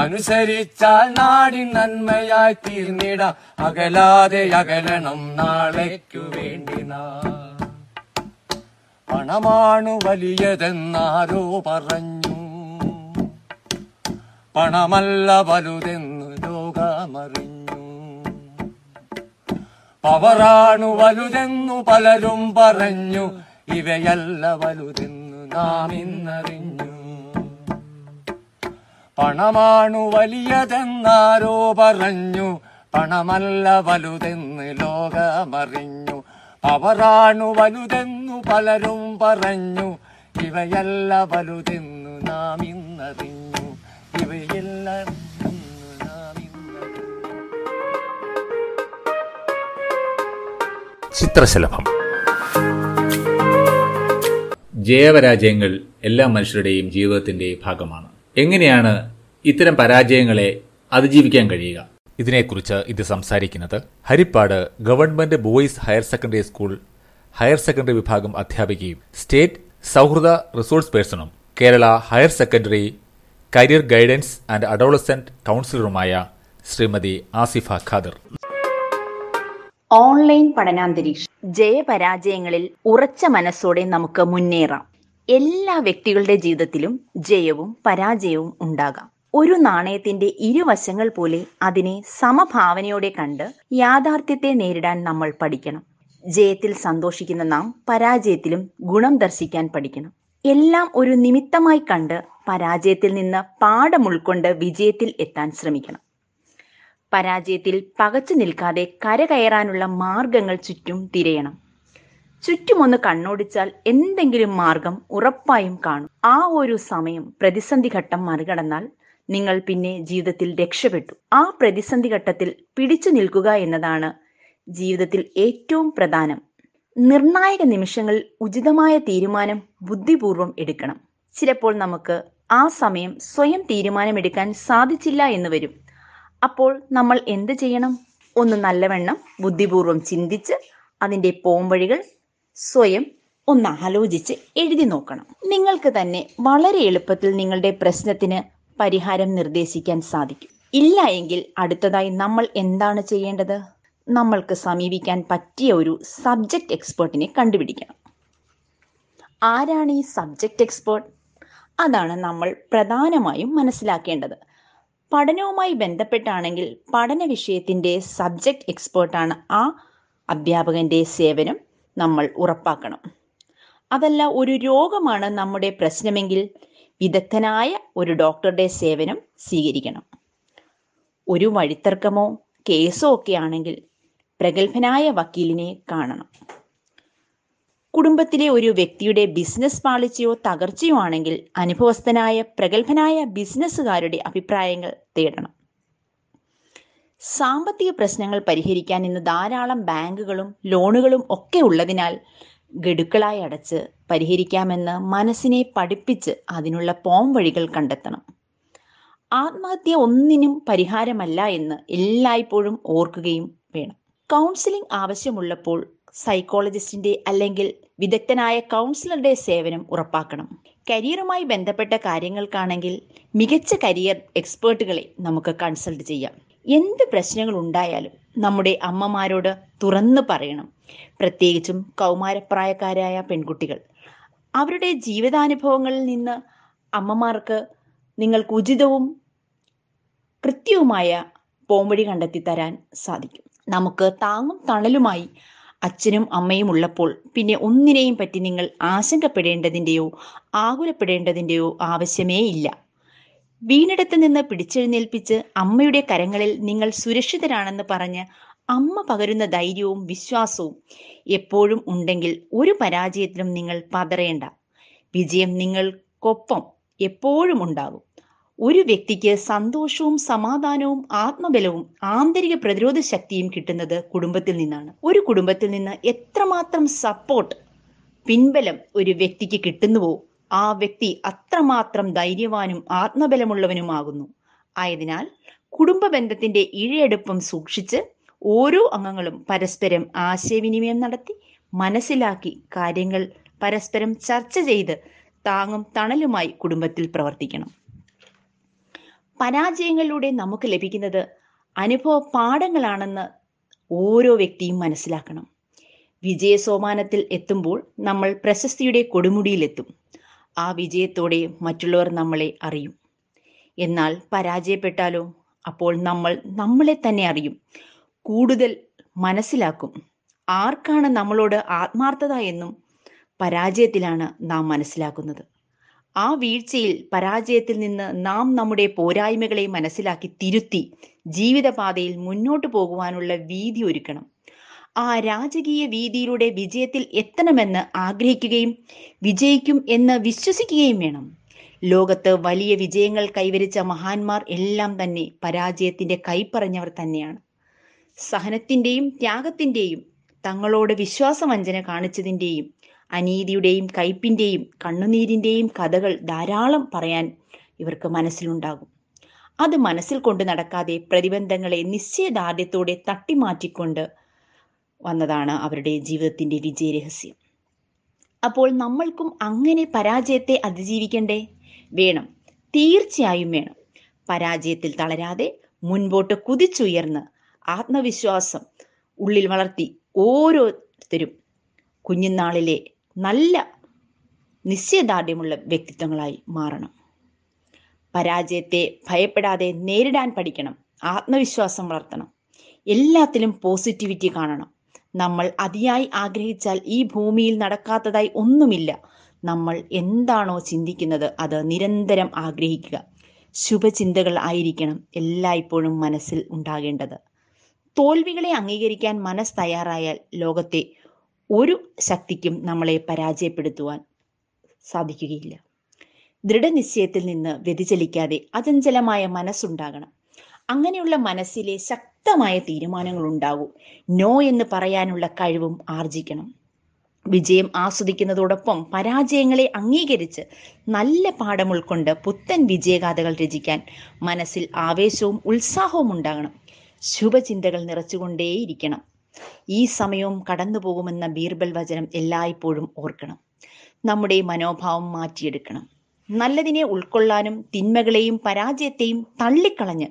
അനുസരിച്ചാൽ നാടി നന്മയായി തീർന്നിട, അകലാതെ അകലണം നാളേക്കു വേണ്ടി നാം. പണമാണു വലിയതെന്നാരോ പറഞ്ഞു, പണമല്ല വലുതെന്ന് ലോകമറിഞ്ഞു. പവറാണു വലുതെന്നു പലരും പറഞ്ഞു, ഇവയല്ല വലുതെന്ന് നാം ഇന്നറിഞ്ഞു. പണമാണു വലിയതെന്നാരോ പറഞ്ഞു, പണമല്ല വലുതെന്ന് ലോകമറിഞ്ഞു. പവറാണു വലുതെന്നു പലരും പറഞ്ഞു, ഇവയല്ല വലുതെന്നു നാം ഇന്നറിഞ്ഞു. ഇവയെല്ലാം ചിത്രശലഭം. ജയപരാജയങ്ങൾ എല്ലാ മനുഷ്യരുടെയും ജീവിതത്തിന്റെ ഭാഗമാണ്. എങ്ങനെയാണ് ഇത്തരം പരാജയങ്ങളെ അതിജീവിക്കാൻ കഴിയുക? ഇതിനെക്കുറിച്ച് ഇത് സംസാരിക്കുന്നത് Harippad government boys higher secondary school higher secondary വിഭാഗം അധ്യാപികയും സ്റ്റേറ്റ് സൗഹൃദ റിസോഴ്സ് പേഴ്സണും Kerala higher secondary career guidance and adolescent കൗൺസിലറുമായ ശ്രീമതി ആസിഫ ഖാദർ. ഓൺലൈൻ പഠനാന്തരീക്ഷം. ജയപരാജയങ്ങളിൽ ഉറച്ച മനസ്സോടെ നമുക്ക് മുന്നേറാം. എല്ലാ വ്യക്തികളുടെ ജീവിതത്തിലും ജയവും പരാജയവും ഉണ്ടാകാം. ഒരു നാണയത്തിന്റെ ഇരുവശങ്ങൾ പോലെ അതിനെ സമഭാവനയോടെ കണ്ട് യാഥാർത്ഥ്യത്തെ നേരിടാൻ നമ്മൾ പഠിക്കണം. ജയത്തിൽ സന്തോഷിക്കുന്ന നാം പരാജയത്തിലും ഗുണം ദർശിക്കാൻ പഠിക്കണം. എല്ലാം ഒരു നിമിത്തമായി കണ്ട് പരാജയത്തിൽ നിന്ന് പാഠം ഉൾക്കൊണ്ട് വിജയത്തിൽ എത്താൻ ശ്രമിക്കണം. പരാജയത്തിൽ പകച്ചു നിൽക്കാതെ കരകയറാനുള്ള മാർഗങ്ങൾ ചുറ്റും തിരയണം. ചുറ്റുമൊന്ന് കണ്ണോടിച്ചാൽ എന്തെങ്കിലും മാർഗം ഉറപ്പായും കാണും. ആ ഒരു സമയം പ്രതിസന്ധി ഘട്ടം മറികടന്നാൽ നിങ്ങൾ പിന്നെ ജീവിതത്തിൽ രക്ഷപ്പെട്ടു. ആ പ്രതിസന്ധി ഘട്ടത്തിൽ പിടിച്ചു നിൽക്കുക എന്നതാണ് ജീവിതത്തിൽ ഏറ്റവും പ്രധാനം. നിർണായക നിമിഷങ്ങളിൽ ഉചിതമായ തീരുമാനം ബുദ്ധിപൂർവം എടുക്കണം. ചിലപ്പോൾ നമുക്ക് ആ സമയം സ്വയം തീരുമാനമെടുക്കാൻ സാധിച്ചില്ല എന്ന് വരും. അപ്പോൾ നമ്മൾ എന്ത് ചെയ്യണം? ഒന്ന് നല്ലവണ്ണം ബുദ്ധിപൂർവം ചിന്തിച്ച് അതിൻ്റെ പോംവഴികൾ സ്വയം ഒന്ന് ആലോചിച്ച് എഴുതി നോക്കണം. നിങ്ങൾക്ക് തന്നെ വളരെ എളുപ്പത്തിൽ നിങ്ങളുടെ പ്രശ്നത്തിന് പരിഹാരം നിർദ്ദേശിക്കാൻ സാധിക്കും. ഇല്ല എങ്കിൽ അടുത്തതായി നമ്മൾ എന്താണ് ചെയ്യേണ്ടത്? നമ്മൾക്ക് സമീപിക്കാൻ പറ്റിയ ഒരു സബ്ജക്റ്റ് എക്സ്പേർട്ടിനെ കണ്ടുപിടിക്കണം. ആരാണ് ഈ സബ്ജക്റ്റ് എക്സ്പേർട്ട്? അതാണ് നമ്മൾ പ്രധാനമായും മനസ്സിലാക്കേണ്ടത്. പഠനവുമായി ബന്ധപ്പെട്ടാണെങ്കിൽ പഠന വിഷയത്തിൻ്റെ സബ്ജക്റ്റ് എക്സ്പേർട്ടാണ് ആ അധ്യാപകൻ്റെ സേവനം നമ്മൾ ഉറപ്പാക്കണം. അതല്ല, ഒരു രോഗമാണ് നമ്മുടെ പ്രശ്നമെങ്കിൽ വിദഗ്ധനായ ഒരു ഡോക്ടറുടെ സേവനം സ്വീകരിക്കണം. ഒരു വഴിത്തർക്കമോ കേസോ ഒക്കെ ആണെങ്കിൽ പ്രഗത്ഭനായ വക്കീലിനെ കാണണം. കുടുംബത്തിലെ ഒരു വ്യക്തിയുടെ ബിസിനസ് പാളിച്ചയോ തകർച്ചയോ ആണെങ്കിൽ അനുഭവസ്ഥനായ പ്രഗത്ഭനായ ബിസിനസ്സുകാരുടെ അഭിപ്രായങ്ങൾ തേടണം. സാമ്പത്തിക പ്രശ്നങ്ങൾ പരിഹരിക്കാൻ ഇന്ന് ധാരാളം ബാങ്കുകളും ലോണുകളും ഒക്കെ ഉള്ളതിനാൽ ഗഡുക്കളായി അടച്ച് പരിഹരിക്കാമെന്ന് മനസ്സിനെ പഠിപ്പിച്ച് അതിനുള്ള പോംവഴികൾ കണ്ടെത്തണം. ആത്മഹത്യ ഒന്നിനും പരിഹാരമല്ല എന്ന് എല്ലായ്പ്പോഴും ഓർക്കുകയും വേണം. കൗൺസിലിംഗ് ആവശ്യമുള്ളപ്പോൾ സൈക്കോളജിസ്റ്റിൻ്റെ അല്ലെങ്കിൽ വിദഗ്ധനായ കൗൺസിലറുടെ സേവനം ഉറപ്പാക്കണം. കരിയറുമായി ബന്ധപ്പെട്ട കാര്യങ്ങൾക്കാണെങ്കിൽ മികച്ച കരിയർ എക്സ്പേർട്ടുകളെ നമുക്ക് കൺസൾട്ട് ചെയ്യാം. എന്ത് പ്രശ്നങ്ങൾ ഉണ്ടായാലും നമ്മുടെ അമ്മമാരോട് തുറന്നു പറയണം. പ്രത്യേകിച്ചും കൗമാരപ്രായക്കാരായ പെൺകുട്ടികൾ അവരുടെ ജീവിതാനുഭവങ്ങളിൽ നിന്ന് അമ്മമാർക്ക് നിങ്ങൾക്ക് ഉചിതവും കൃത്യവുമായ പോംവഴി കണ്ടെത്തി തരാൻ സാധിക്കും. നമുക്ക് താങ്ങും തണലുമായി അച്ഛനും അമ്മയും ഉള്ളപ്പോൾ പിന്നെ ഒന്നിനെയും പറ്റി നിങ്ങൾ ആശങ്കപ്പെടേണ്ടതിൻ്റെയോ ആകുലപ്പെടേണ്ടതിൻ്റെയോ ആവശ്യമേ ഇല്ല. വീണിടത്ത് നിന്ന് പിടിച്ചെഴുന്നേൽപ്പിച്ച് അമ്മയുടെ കരങ്ങളിൽ നിങ്ങൾ സുരക്ഷിതരാണെന്ന് പറഞ്ഞ് അമ്മ പകരുന്ന ധൈര്യവും വിശ്വാസവും എപ്പോഴും ഉണ്ടെങ്കിൽ ഒരു പരാജയത്തിലും നിങ്ങൾ പതറേണ്ട. വിജയം നിങ്ങൾക്കൊപ്പം എപ്പോഴും ഉണ്ടാകും. ഒരു വ്യക്തിക്ക് സന്തോഷവും സമാധാനവും ആത്മബലവും ആന്തരിക പ്രതിരോധ ശക്തിയും കിട്ടുന്നത് കുടുംബത്തിൽ നിന്നാണ്. ഒരു കുടുംബത്തിൽ നിന്ന് എത്രമാത്രം സപ്പോർട്ട്, പിൻബലം ഒരു വ്യക്തിക്ക് കിട്ടുന്നുവോ ആ വ്യക്തി അത്രമാത്രം ധൈര്യവാനും ആത്മബലമുള്ളവനുമാകുന്നു. ആയതിനാൽ കുടുംബ ബന്ധത്തിന്റെ ഇഴയടുപ്പം സൂക്ഷിച്ച് ഓരോ അംഗങ്ങളും പരസ്പരം ആശയവിനിമയം നടത്തി മനസ്സിലാക്കി കാര്യങ്ങൾ പരസ്പരം ചർച്ച ചെയ്ത് താങ്ങും തണലുമായി കുടുംബത്തിൽ പ്രവർത്തിക്കണം. പരാജയങ്ങളിലൂടെ നമുക്ക് ലഭിക്കുന്നത് അനുഭവ പാഠങ്ങളാണെന്ന് ഓരോ വ്യക്തിയും മനസ്സിലാക്കണം. വിജയസോപാനത്തിൽ എത്തുമ്പോൾ നമ്മൾ പ്രശസ്തിയുടെ കൊടുമുടിയിലെത്തും. ആ വിജയത്തോടെ മറ്റുള്ളവർ നമ്മളെ അറിയും. എന്നാൽ പരാജയപ്പെട്ടാലോ? അപ്പോൾ നമ്മൾ നമ്മളെ തന്നെ അറിയും, കൂടുതൽ മനസ്സിലാക്കും. ആർക്കാണ് നമ്മളോട് ആത്മാർത്ഥത എന്നും പരാജയത്തിലാണ് നാം മനസ്സിലാക്കുന്നത്. ആ വീഴ്ചയിൽ, പരാജയത്തിൽ നിന്ന് നാം നമ്മുടെ പോരായ്മകളെ മനസ്സിലാക്കി തിരുത്തി ജീവിതപാതയിൽ മുന്നോട്ടു പോകുവാനുള്ള വീതി ഒരുക്കണം. ആ രാജകീയ വീതിയിലൂടെ വിജയത്തിൽ എത്തണമെന്ന് ആഗ്രഹിക്കുകയും വിജയിക്കും എന്ന് വിശ്വസിക്കുകയും വേണം. ലോകത്ത് വലിയ വിജയങ്ങൾ കൈവരിച്ച മഹാന്മാർ എല്ലാം തന്നെ പരാജയത്തിന്റെ കൈപ്പറഞ്ഞവർ തന്നെയാണ്. സഹനത്തിന്റെയും ത്യാഗത്തിന്റെയും തങ്ങളോട് വിശ്വാസവഞ്ചന കാണിച്ചതിന്റെയും അനീതിയുടെയും കയ്പിന്റെയും കണ്ണുനീരിന്റെയും കഥകൾ ധാരാളം പറയാൻ ഇവർക്ക് മനസ്സിലുണ്ടാകും. അത് മനസ്സിൽ കൊണ്ട് നടക്കാതെ പ്രതിബന്ധങ്ങളെ നിശ്ചയദാർഢ്യത്തോടെ തട്ടിമാറ്റിക്കൊണ്ട് വന്നതാണ് അവരുടെ ജീവിതത്തിൻ്റെ വിജയരഹസ്യം. അപ്പോൾ നമ്മൾക്കും അങ്ങനെ പരാജയത്തെ അതിജീവിക്കണ്ടേ? വേണം, തീർച്ചയായും വേണം. പരാജയത്തിൽ തളരാതെ മുൻപോട്ട് കുതിച്ചുയർന്ന് ആത്മവിശ്വാസം ഉള്ളിൽ വളർത്തി ഓരോരുത്തരും കുഞ്ഞുനാളിലെ നല്ല നിശ്ചയദാർഢ്യമുള്ള വ്യക്തിത്വങ്ങളായി മാറണം. പരാജയത്തെ ഭയപ്പെടാതെ നേരിടാൻ പഠിക്കണം. ആത്മവിശ്വാസം വളർത്തണം. എല്ലാത്തിലും പോസിറ്റിവിറ്റി കാണണം. നമ്മൾ അതിയായി ആഗ്രഹിച്ചാൽ ഈ ഭൂമിയിൽ നടക്കാത്തതായി ഒന്നുമില്ല. നമ്മൾ എന്താണോ ചിന്തിക്കുന്നത് അത് നിരന്തരം ആഗ്രഹിക്കുക. ശുഭചിന്തകൾ ആയിരിക്കണം എല്ലായ്പ്പോഴും മനസ്സിൽ ഉണ്ടാകേണ്ടത്. തോൽവികളെ അംഗീകരിക്കാൻ മനസ്സ് തയ്യാറായാൽ ലോകത്തെ ഒരു ശക്തിക്കും നമ്മളെ പരാജയപ്പെടുത്തുവാൻ സാധിക്കുകയില്ല. ദൃഢനിശ്ചയത്തിൽ നിന്ന് വ്യതിചലിക്കാതെ അചഞ്ചലമായ മനസ്സുണ്ടാകണം. അങ്ങനെയുള്ള മനസ്സിലെ ശക്തമായ തീരുമാനങ്ങൾ ഉണ്ടാകൂ. നോ എന്ന് പറയാനുള്ള കഴിവും ആർജിക്കണം. വിജയം ആസ്വദിക്കുന്നതോടൊപ്പം പരാജയങ്ങളെ അംഗീകരിച്ച് നല്ല പാഠം ഉൾക്കൊണ്ട് പുത്തൻ വിജയഗാഥകൾ രചിക്കാൻ മനസ്സിൽ ആവേശവും ഉത്സാഹവും ഉണ്ടാകണം. ശുഭചിന്തകൾ നിറച്ചുകൊണ്ടേയിരിക്കണം. ഈ സമയവും കടന്നു പോകുമെന്ന ബീർബൽ വചനം എല്ലായ്പ്പോഴും ഓർക്കണം. നമ്മുടെ മനോഭാവം മാറ്റിയെടുക്കണം. നല്ലതിനെ ഉൾക്കൊള്ളാനും തിന്മകളെയും പരാജയത്തെയും തള്ളിക്കളഞ്ഞ്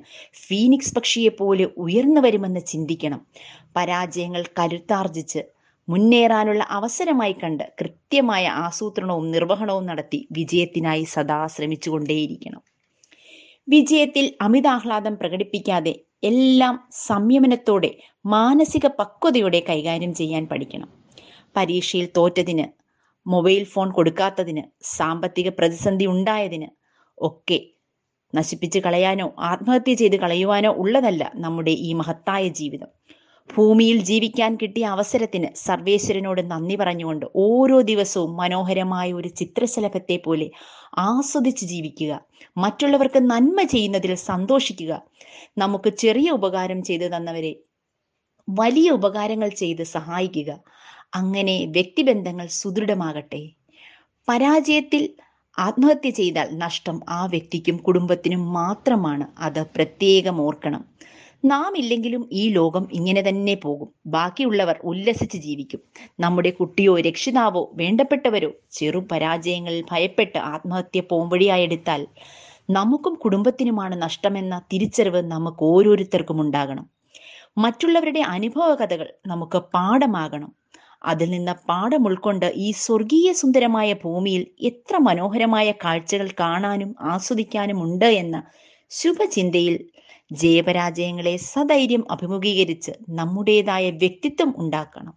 ഫീനിക്സ് പക്ഷിയെ പോലെ ഉയർന്നു വരുമെന്ന് ചിന്തിക്കണം. പരാജയങ്ങൾ കരുത്താർജിച്ച് മുന്നേറാനുള്ള അവസരമായി കണ്ട് കൃത്യമായ ആസൂത്രണവും നിർവഹണവും നടത്തി വിജയത്തിനായി സദാ ശ്രമിച്ചുകൊണ്ടേയിരിക്കണം. വിജയത്തിൽ അമിതാഹ്ലാദം പ്രകടിപ്പിക്കാതെ എല്ലാം സംയമനത്തോടെ മാനസിക പക്വതയോടെ കൈകാര്യം ചെയ്യാൻ പഠിക്കണം. പരീക്ഷയിൽ തോറ്റതിന്, മൊബൈൽ ഫോൺ കൊടുക്കാത്തതിന്, സാമ്പത്തിക പ്രതിസന്ധി ഉണ്ടായതിന് ഒക്കെ നശിപ്പിച്ച് കളയാനോ ആത്മഹത്യ ചെയ്ത് കളയുവാനോ ഉള്ളതല്ല നമ്മുടെ ഈ മഹത്തായ ജീവിതം. ഭൂമിയിൽ ജീവിക്കാൻ കിട്ടിയ അവസരത്തിന് സർവേശ്വരനോട് നന്ദി പറഞ്ഞുകൊണ്ട് ഓരോ ദിവസവും മനോഹരമായ ഒരു ചിത്രശലഭത്തെ പോലെ ആസ്വദിച്ച് ജീവിക്കുക. മറ്റുള്ളവർക്ക് നന്മ ചെയ്യുന്നതിൽ സന്തോഷിക്കുക. നമുക്ക് ചെറിയ ഉപകാരം ചെയ്തു തന്നവരെ വലിയ ഉപകാരങ്ങൾ ചെയ്ത് സഹായിക്കുക. അങ്ങനെ വ്യക്തിബന്ധങ്ങൾ സുദൃഢമാകട്ടെ. പരാജയത്തിൽ ആത്മഹത്യ ചെയ്താൽ നഷ്ടം ആ വ്യക്തിക്കും കുടുംബത്തിനും മാത്രമാണ്. അത് പ്രത്യേകം ഓർക്കണം. നാം ഇല്ലെങ്കിലും ഈ ലോകം ഇങ്ങനെ തന്നെ പോകും. ബാക്കിയുള്ളവർ ഉല്ലസിച്ച് ജീവിക്കും. നമ്മുടെ കുട്ടിയോ രക്ഷിതാവോ വേണ്ടപ്പെട്ടവരോ ചെറു പരാജയങ്ങളിൽ ഭയപ്പെട്ട് ആത്മഹത്യ പോംവഴിയായെടുത്താൽ നമുക്കും കുടുംബത്തിനുമാണ് നഷ്ടമെന്ന തിരിച്ചറിവ് നമുക്ക് ഓരോരുത്തർക്കും ഉണ്ടാകണം. മറ്റുള്ളവരുടെ അനുഭവ കഥകൾ നമുക്ക് പാഠമാകണം. അതിൽ നിന്ന് പാഠം ഉൾക്കൊണ്ട് ഈ സ്വർഗീയ സുന്ദരമായ ഭൂമിയിൽ എത്ര മനോഹരമായ കാഴ്ചകൾ കാണാനും ആസ്വദിക്കാനും ഉണ്ട് എന്ന ശുഭചിന്തയിൽ ജയപരാജയങ്ങളെ സധൈര്യം അഭിമുഖീകരിച്ച് നമ്മുടേതായ വ്യക്തിത്വം ഉണ്ടാക്കണം.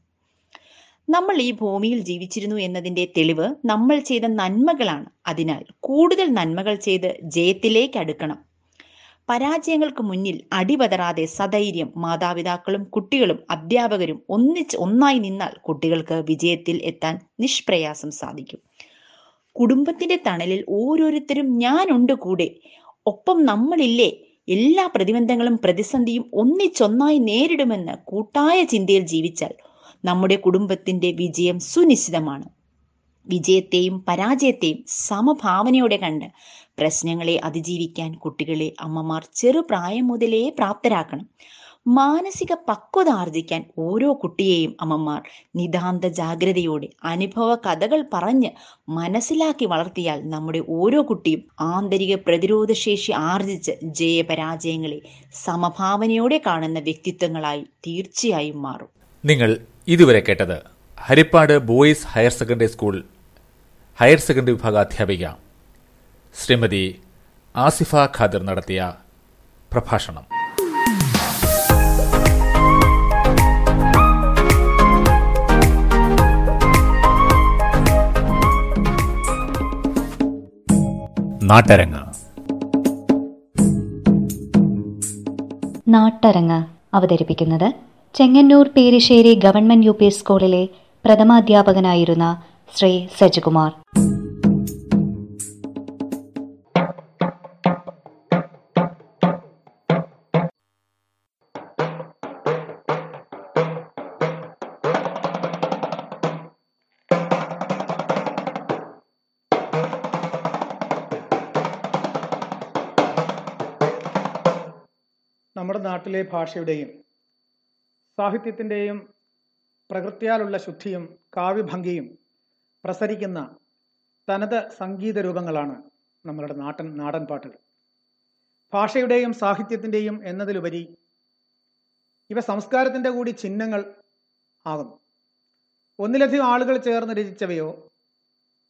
നമ്മൾ ഈ ഭൂമിയിൽ ജീവിച്ചിരുന്നു എന്നതിൻ്റെ തെളിവ് നമ്മൾ ചെയ്ത നന്മകളാണ്. അതിനാൽ കൂടുതൽ നന്മകൾ ചെയ്ത് ജയത്തിലേക്ക് അടുക്കണം. പരാജയങ്ങൾക്ക് മുന്നിൽ അടിപതറാതെ സധൈര്യം മാതാപിതാക്കളും കുട്ടികളും അധ്യാപകരും ഒന്നിച്ച് ഒന്നായി നിന്നാൽ കുട്ടികൾക്ക് വിജയത്തിൽ എത്താൻ നിഷ്പ്രയാസം സാധിക്കും. കുടുംബത്തിന്റെ തണലിൽ ഓരോരുത്തരും ഞാനുണ്ട് കൂടെ, ഒപ്പം നമ്മളില്ലേ, എല്ലാ പ്രതിബന്ധങ്ങളും പ്രതിസന്ധിയും ഒന്നിച്ചൊന്നായി നേരിടുമെന്ന് കൂട്ടായ ചിന്തയിൽ ജീവിച്ചാൽ നമ്മുടെ കുടുംബത്തിന്റെ വിജയം സുനിശ്ചിതമാണ്. വിജയത്തെയും പരാജയത്തെയും സമഭാവനയോടെ കണ്ട് പ്രശ്നങ്ങളെ അതിജീവിക്കാൻ കുട്ടികളെ അമ്മമാർ ചെറുപ്രായം മുതലേ പ്രാപ്തരാക്കണം. മാനസിക പക്വത ആർജിക്കാൻ ഓരോ കുട്ടിയെയും അമ്മമാർ നിതാന്ത ജാഗ്രതയോടെ അനുഭവ കഥകൾ പറഞ്ഞ് മനസ്സിലാക്കി വളർത്തിയാൽ നമ്മുടെ ഓരോ കുട്ടിയും ആന്തരിക പ്രതിരോധശേഷി ആർജിച്ച് ജയപരാജയങ്ങളെ സമഭാവനയോടെ കാണുന്ന വ്യക്തിത്വങ്ങളായി തീർച്ചയായും മാറും. നിങ്ങൾ ഇതുവരെ കേട്ടത് Harippad boys higher secondary school higher secondary വിഭാഗാധ്യാപിക ശ്രീമതി ആസിഫ ഖാദർ നടത്തിയ പ്രഭാഷണം. നാട്ടരങ്ങ്. നാട്ടരങ്ങ് അവതരിപ്പിക്കുന്നത് Chengannur Perissery government U P സ്കൂളിലെ പ്രഥമാധ്യാപകനായിരുന്ന ശ്രീ സജികുമാർ. നമ്മുടെ നാട്ടിലെ ഭാഷയുടെയും സാഹിത്യത്തിൻ്റെയും പ്രകൃത്യാലുള്ള ശുദ്ധിയും കാവ്യഭംഗിയും പ്രസരിക്കുന്ന തനത് സംഗീത രൂപങ്ങളാണ് നമ്മളുടെ നാടൻ നാടൻ പാട്ടുകൾ. ഭാഷയുടെയും സാഹിത്യത്തിൻ്റെയും എന്നതിലുപരി ഇവ സംസ്കാരത്തിൻ്റെ കൂടി ചിഹ്നങ്ങൾ ആകുന്നു. ഒന്നിലധികം ആളുകൾ ചേർന്ന് രചിച്ചവയോ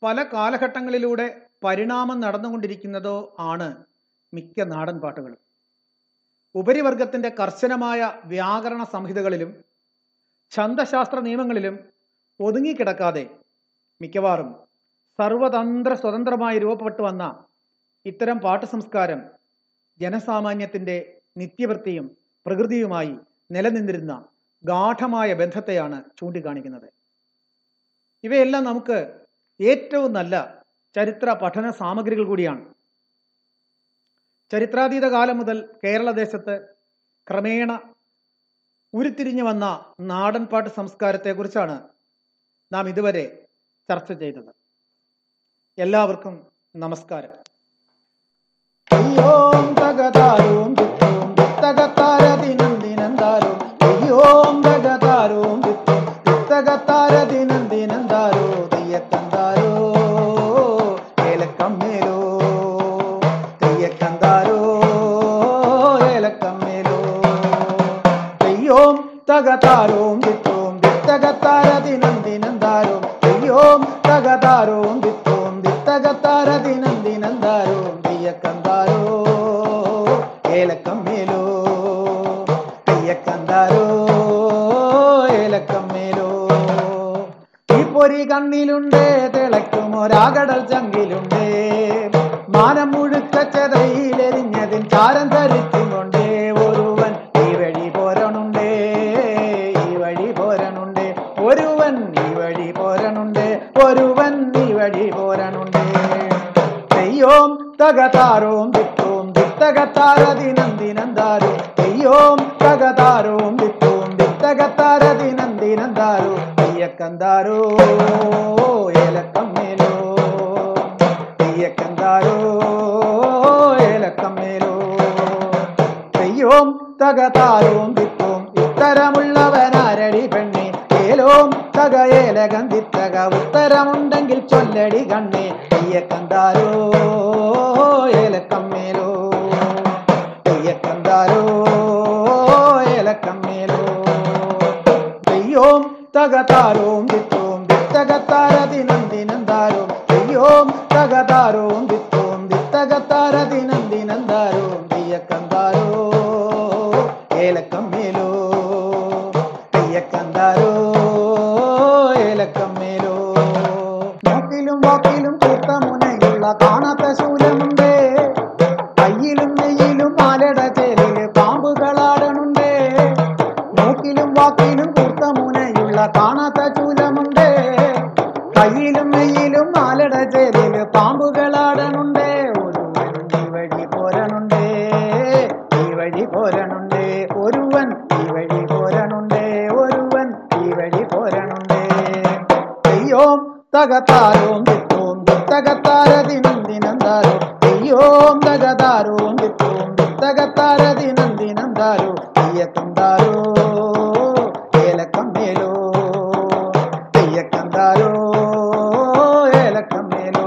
പല കാലഘട്ടങ്ങളിലൂടെ പരിണാമം നടന്നുകൊണ്ടിരിക്കുന്നതോ ആണ് മിക്ക നാടൻ പാട്ടുകളും. ഉപരിവർഗത്തിൻ്റെ കർശനമായ വ്യാകരണ സംഹിതകളിലും ഛന്ദശാസ്ത്ര നിയമങ്ങളിലും ഒതുങ്ങിക്കിടക്കാതെ മിക്കവാറും സർവതന്ത്ര സ്വതന്ത്രമായി രൂപപ്പെട്ടു വന്ന ഇത്തരം പാട്ട് സംസ്കാരം ജനസാമാന്യത്തിൻ്റെ നിത്യവൃത്തിയും പ്രകൃതിയുമായി നിലനിന്നിരുന്ന ഗാഠമായ ബന്ധത്തെയാണ് ചൂണ്ടിക്കാണിക്കുന്നത്. ഇവയെല്ലാം നമുക്ക് ഏറ്റവും നല്ല ചരിത്ര പഠന സാമഗ്രികൾ കൂടിയാണ്. ചരിത്രാതീത കാലം മുതൽ കേരളദേശത്ത് ക്രമേണ ഉരുത്തിരിഞ്ഞു വന്ന നാടൻപാട്ട് സംസ്കാരത്തെക്കുറിച്ചാണ് നാം ഇതുവരെ ചർച്ച ചെയ്തത്. എല്ലാവർക്കും നമസ്കാരം. തകതാരോം ദിത്തോം ദിത്തകത്താരതിനന്ദിനന്ദാരോം ദിയോം തകതാരോം ദിത്തോം ദിത്തകത്താരതിനന്ദിനന്ദാരോം ദിയക്കന്ദാരോ ഏലക്കമ്മേലോ ദിയക്കന്ദാരോ ഏലക്കമ്മേലോ. ഈ പൊരി കണ്ണിലുണ്ടേ തിളയ്ക്കുമൊരാകടൽ ചങ്കിലുണ്ടേ മാനം മുഴുക്ക ചെതയിലെരിഞ്ഞതിൻ ചാരം ധരിച്ചുകൊണ്ടേ ഒരുവൻ ഈ വഴി പോരണുണ്ടേ ഈ വഴി പോരണുണ്ടേ ഒരുവൻ ഈ വഴി പോരണുണ്ടേ ഒരുവൻ ഈ വഴി പോരണുണ്ടേ. തെയ്യോം തകതാരോം ദിത്തോം ദിത്തകത്താരതിനന്ദിനന്ദാരോ തെയ്യോം തകതാരോം ദിത്തോം ദിത്തകത്താരതിനന്ദിനന്ദാരോ തെയ്യക്കന്താരോ ഏലക്കമ്മേലോ തെയ്യക്കന്താരോ ഏലക്കമ്മേലോ. തെയ്യോം തകതാരോം ദിത്തോം ഇത്തരമുള്ളവനാരടി പെണ്ണേ ഏലോം തകയേലകം ദിത്തക ഉത്തരമുണ്ടെങ്കിൽ ചൊല്ലടി കണ്ണേ തെയ്യക്കന്താരോ ഏലക്കമ്മേലോ തെയ്യക്കന്താരോ ഏലക്കമ്മേലോ. തെയ്യോം തകതാരോം ദിത്തോം ദിത്തകത്താരതിനന്ദിനന്ദാരോ തെയ്യോം തകതാരോം ദിത്തോം ദിത്തകത്താരതിനന്ദിനന്ദാരോ തെയ്യക്കന്താരോ ഏലക്കമ്മേലോ തെയ്യക്കന്താരോ ഏലക്കമ്മേലോ. നോക്കിലും വാക്കിലും കൂട്ട മുനയുള്ള കാണാത്ത ശൂലമുണ്ടേ കയ്യിലും നെയ്യിലും മലട ചേലില് പാമ്പുകളാടനുണ്ടേ. നോക്കിലും വാക്കിലും കൂട്ട മുനയുള്ള കാണാത്ത ശൂലമുണ്ടേ കയ്യിലും നെയ്യിലും മലട ചേലില് പാമ്പുകളാടനുണ്ടേ ഒരുവൻ ഈ വഴി പോരണുണ്ടേ ഈ വഴി പോരണുണ്ടേ ഒരുവൻ ഈ വഴി പോരണുണ്ടേ ഒരുവൻ ഈ വഴി പോരണുണ്ടേ. തെയ്യോം തകതാരോം ദിത്തോം ദിത്തകത്താരതിനന്ദിനന്ദാരോ തെയ്യോം തകതാരോം ദിത്തോം ദിത്തകത്താരതിനന്ദിനന്ദാരോ തെയ്യക്കന്താരോ ഏലക്കമ്മേലോ തെയ്യക്കന്താരോ ഏലക്കമ്മേലോ.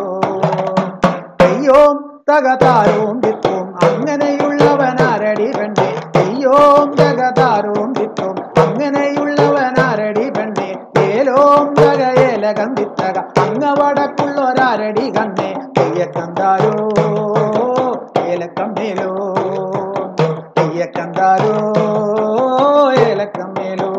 തെയ്യോം തകതാരോം ദിത്തോം അങ്ങനെയുള്ളവനാരടി പെണ്ണേ തെയ്യോം തകതാരോം ദിത്തോം അങ്ങനെയുള്ളവനാരടി പെണ്ണേ ഏലോം തകയേലകം ദിത്തക അങ്ങവടക്കുള്ളൊരാരടി കണ്ണേ തെയ്യക്കന്താരോ ഏലക്കമ്മേലോ തെയ്യക്കന്താരോ ഏലക്കമ്മേലോ.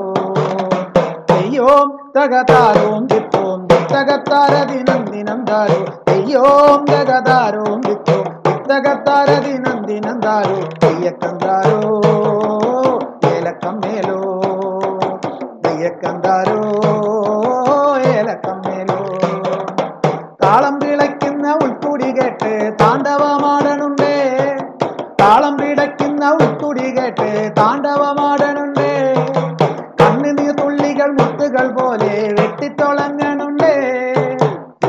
തെയ്യോം തകതാരോം ദിത്തോം ദിത്തകത്താരതിനന്ദിനന്ദാരോ തെയ്യോം തകതാരോം ദിത്തോം ദിത്തകത്താരതിനന്ദിനന്ദാരോ തെയ്യക്കന്താരോ ഏലക്കമ്മേലോ തെയ്യക്കന്താരോ ഏലക്കമ്മേലോ. താളം വിളയ്ക്കുന്ന ഉൾത്തുടി കേട്ട് താണ്ഡവമാടനുണ്ടേ താളം വിടയ്ക്കുന്ന ഉൾത്തുടി കേട്ട് താണ്ഡവമാടനുണ്ടേ. കണ്ണുനീർ തുള്ളികൾ മുത്തുകൾ പോലെ വെട്ടിത്തൊളങ്ങനുണ്ടേ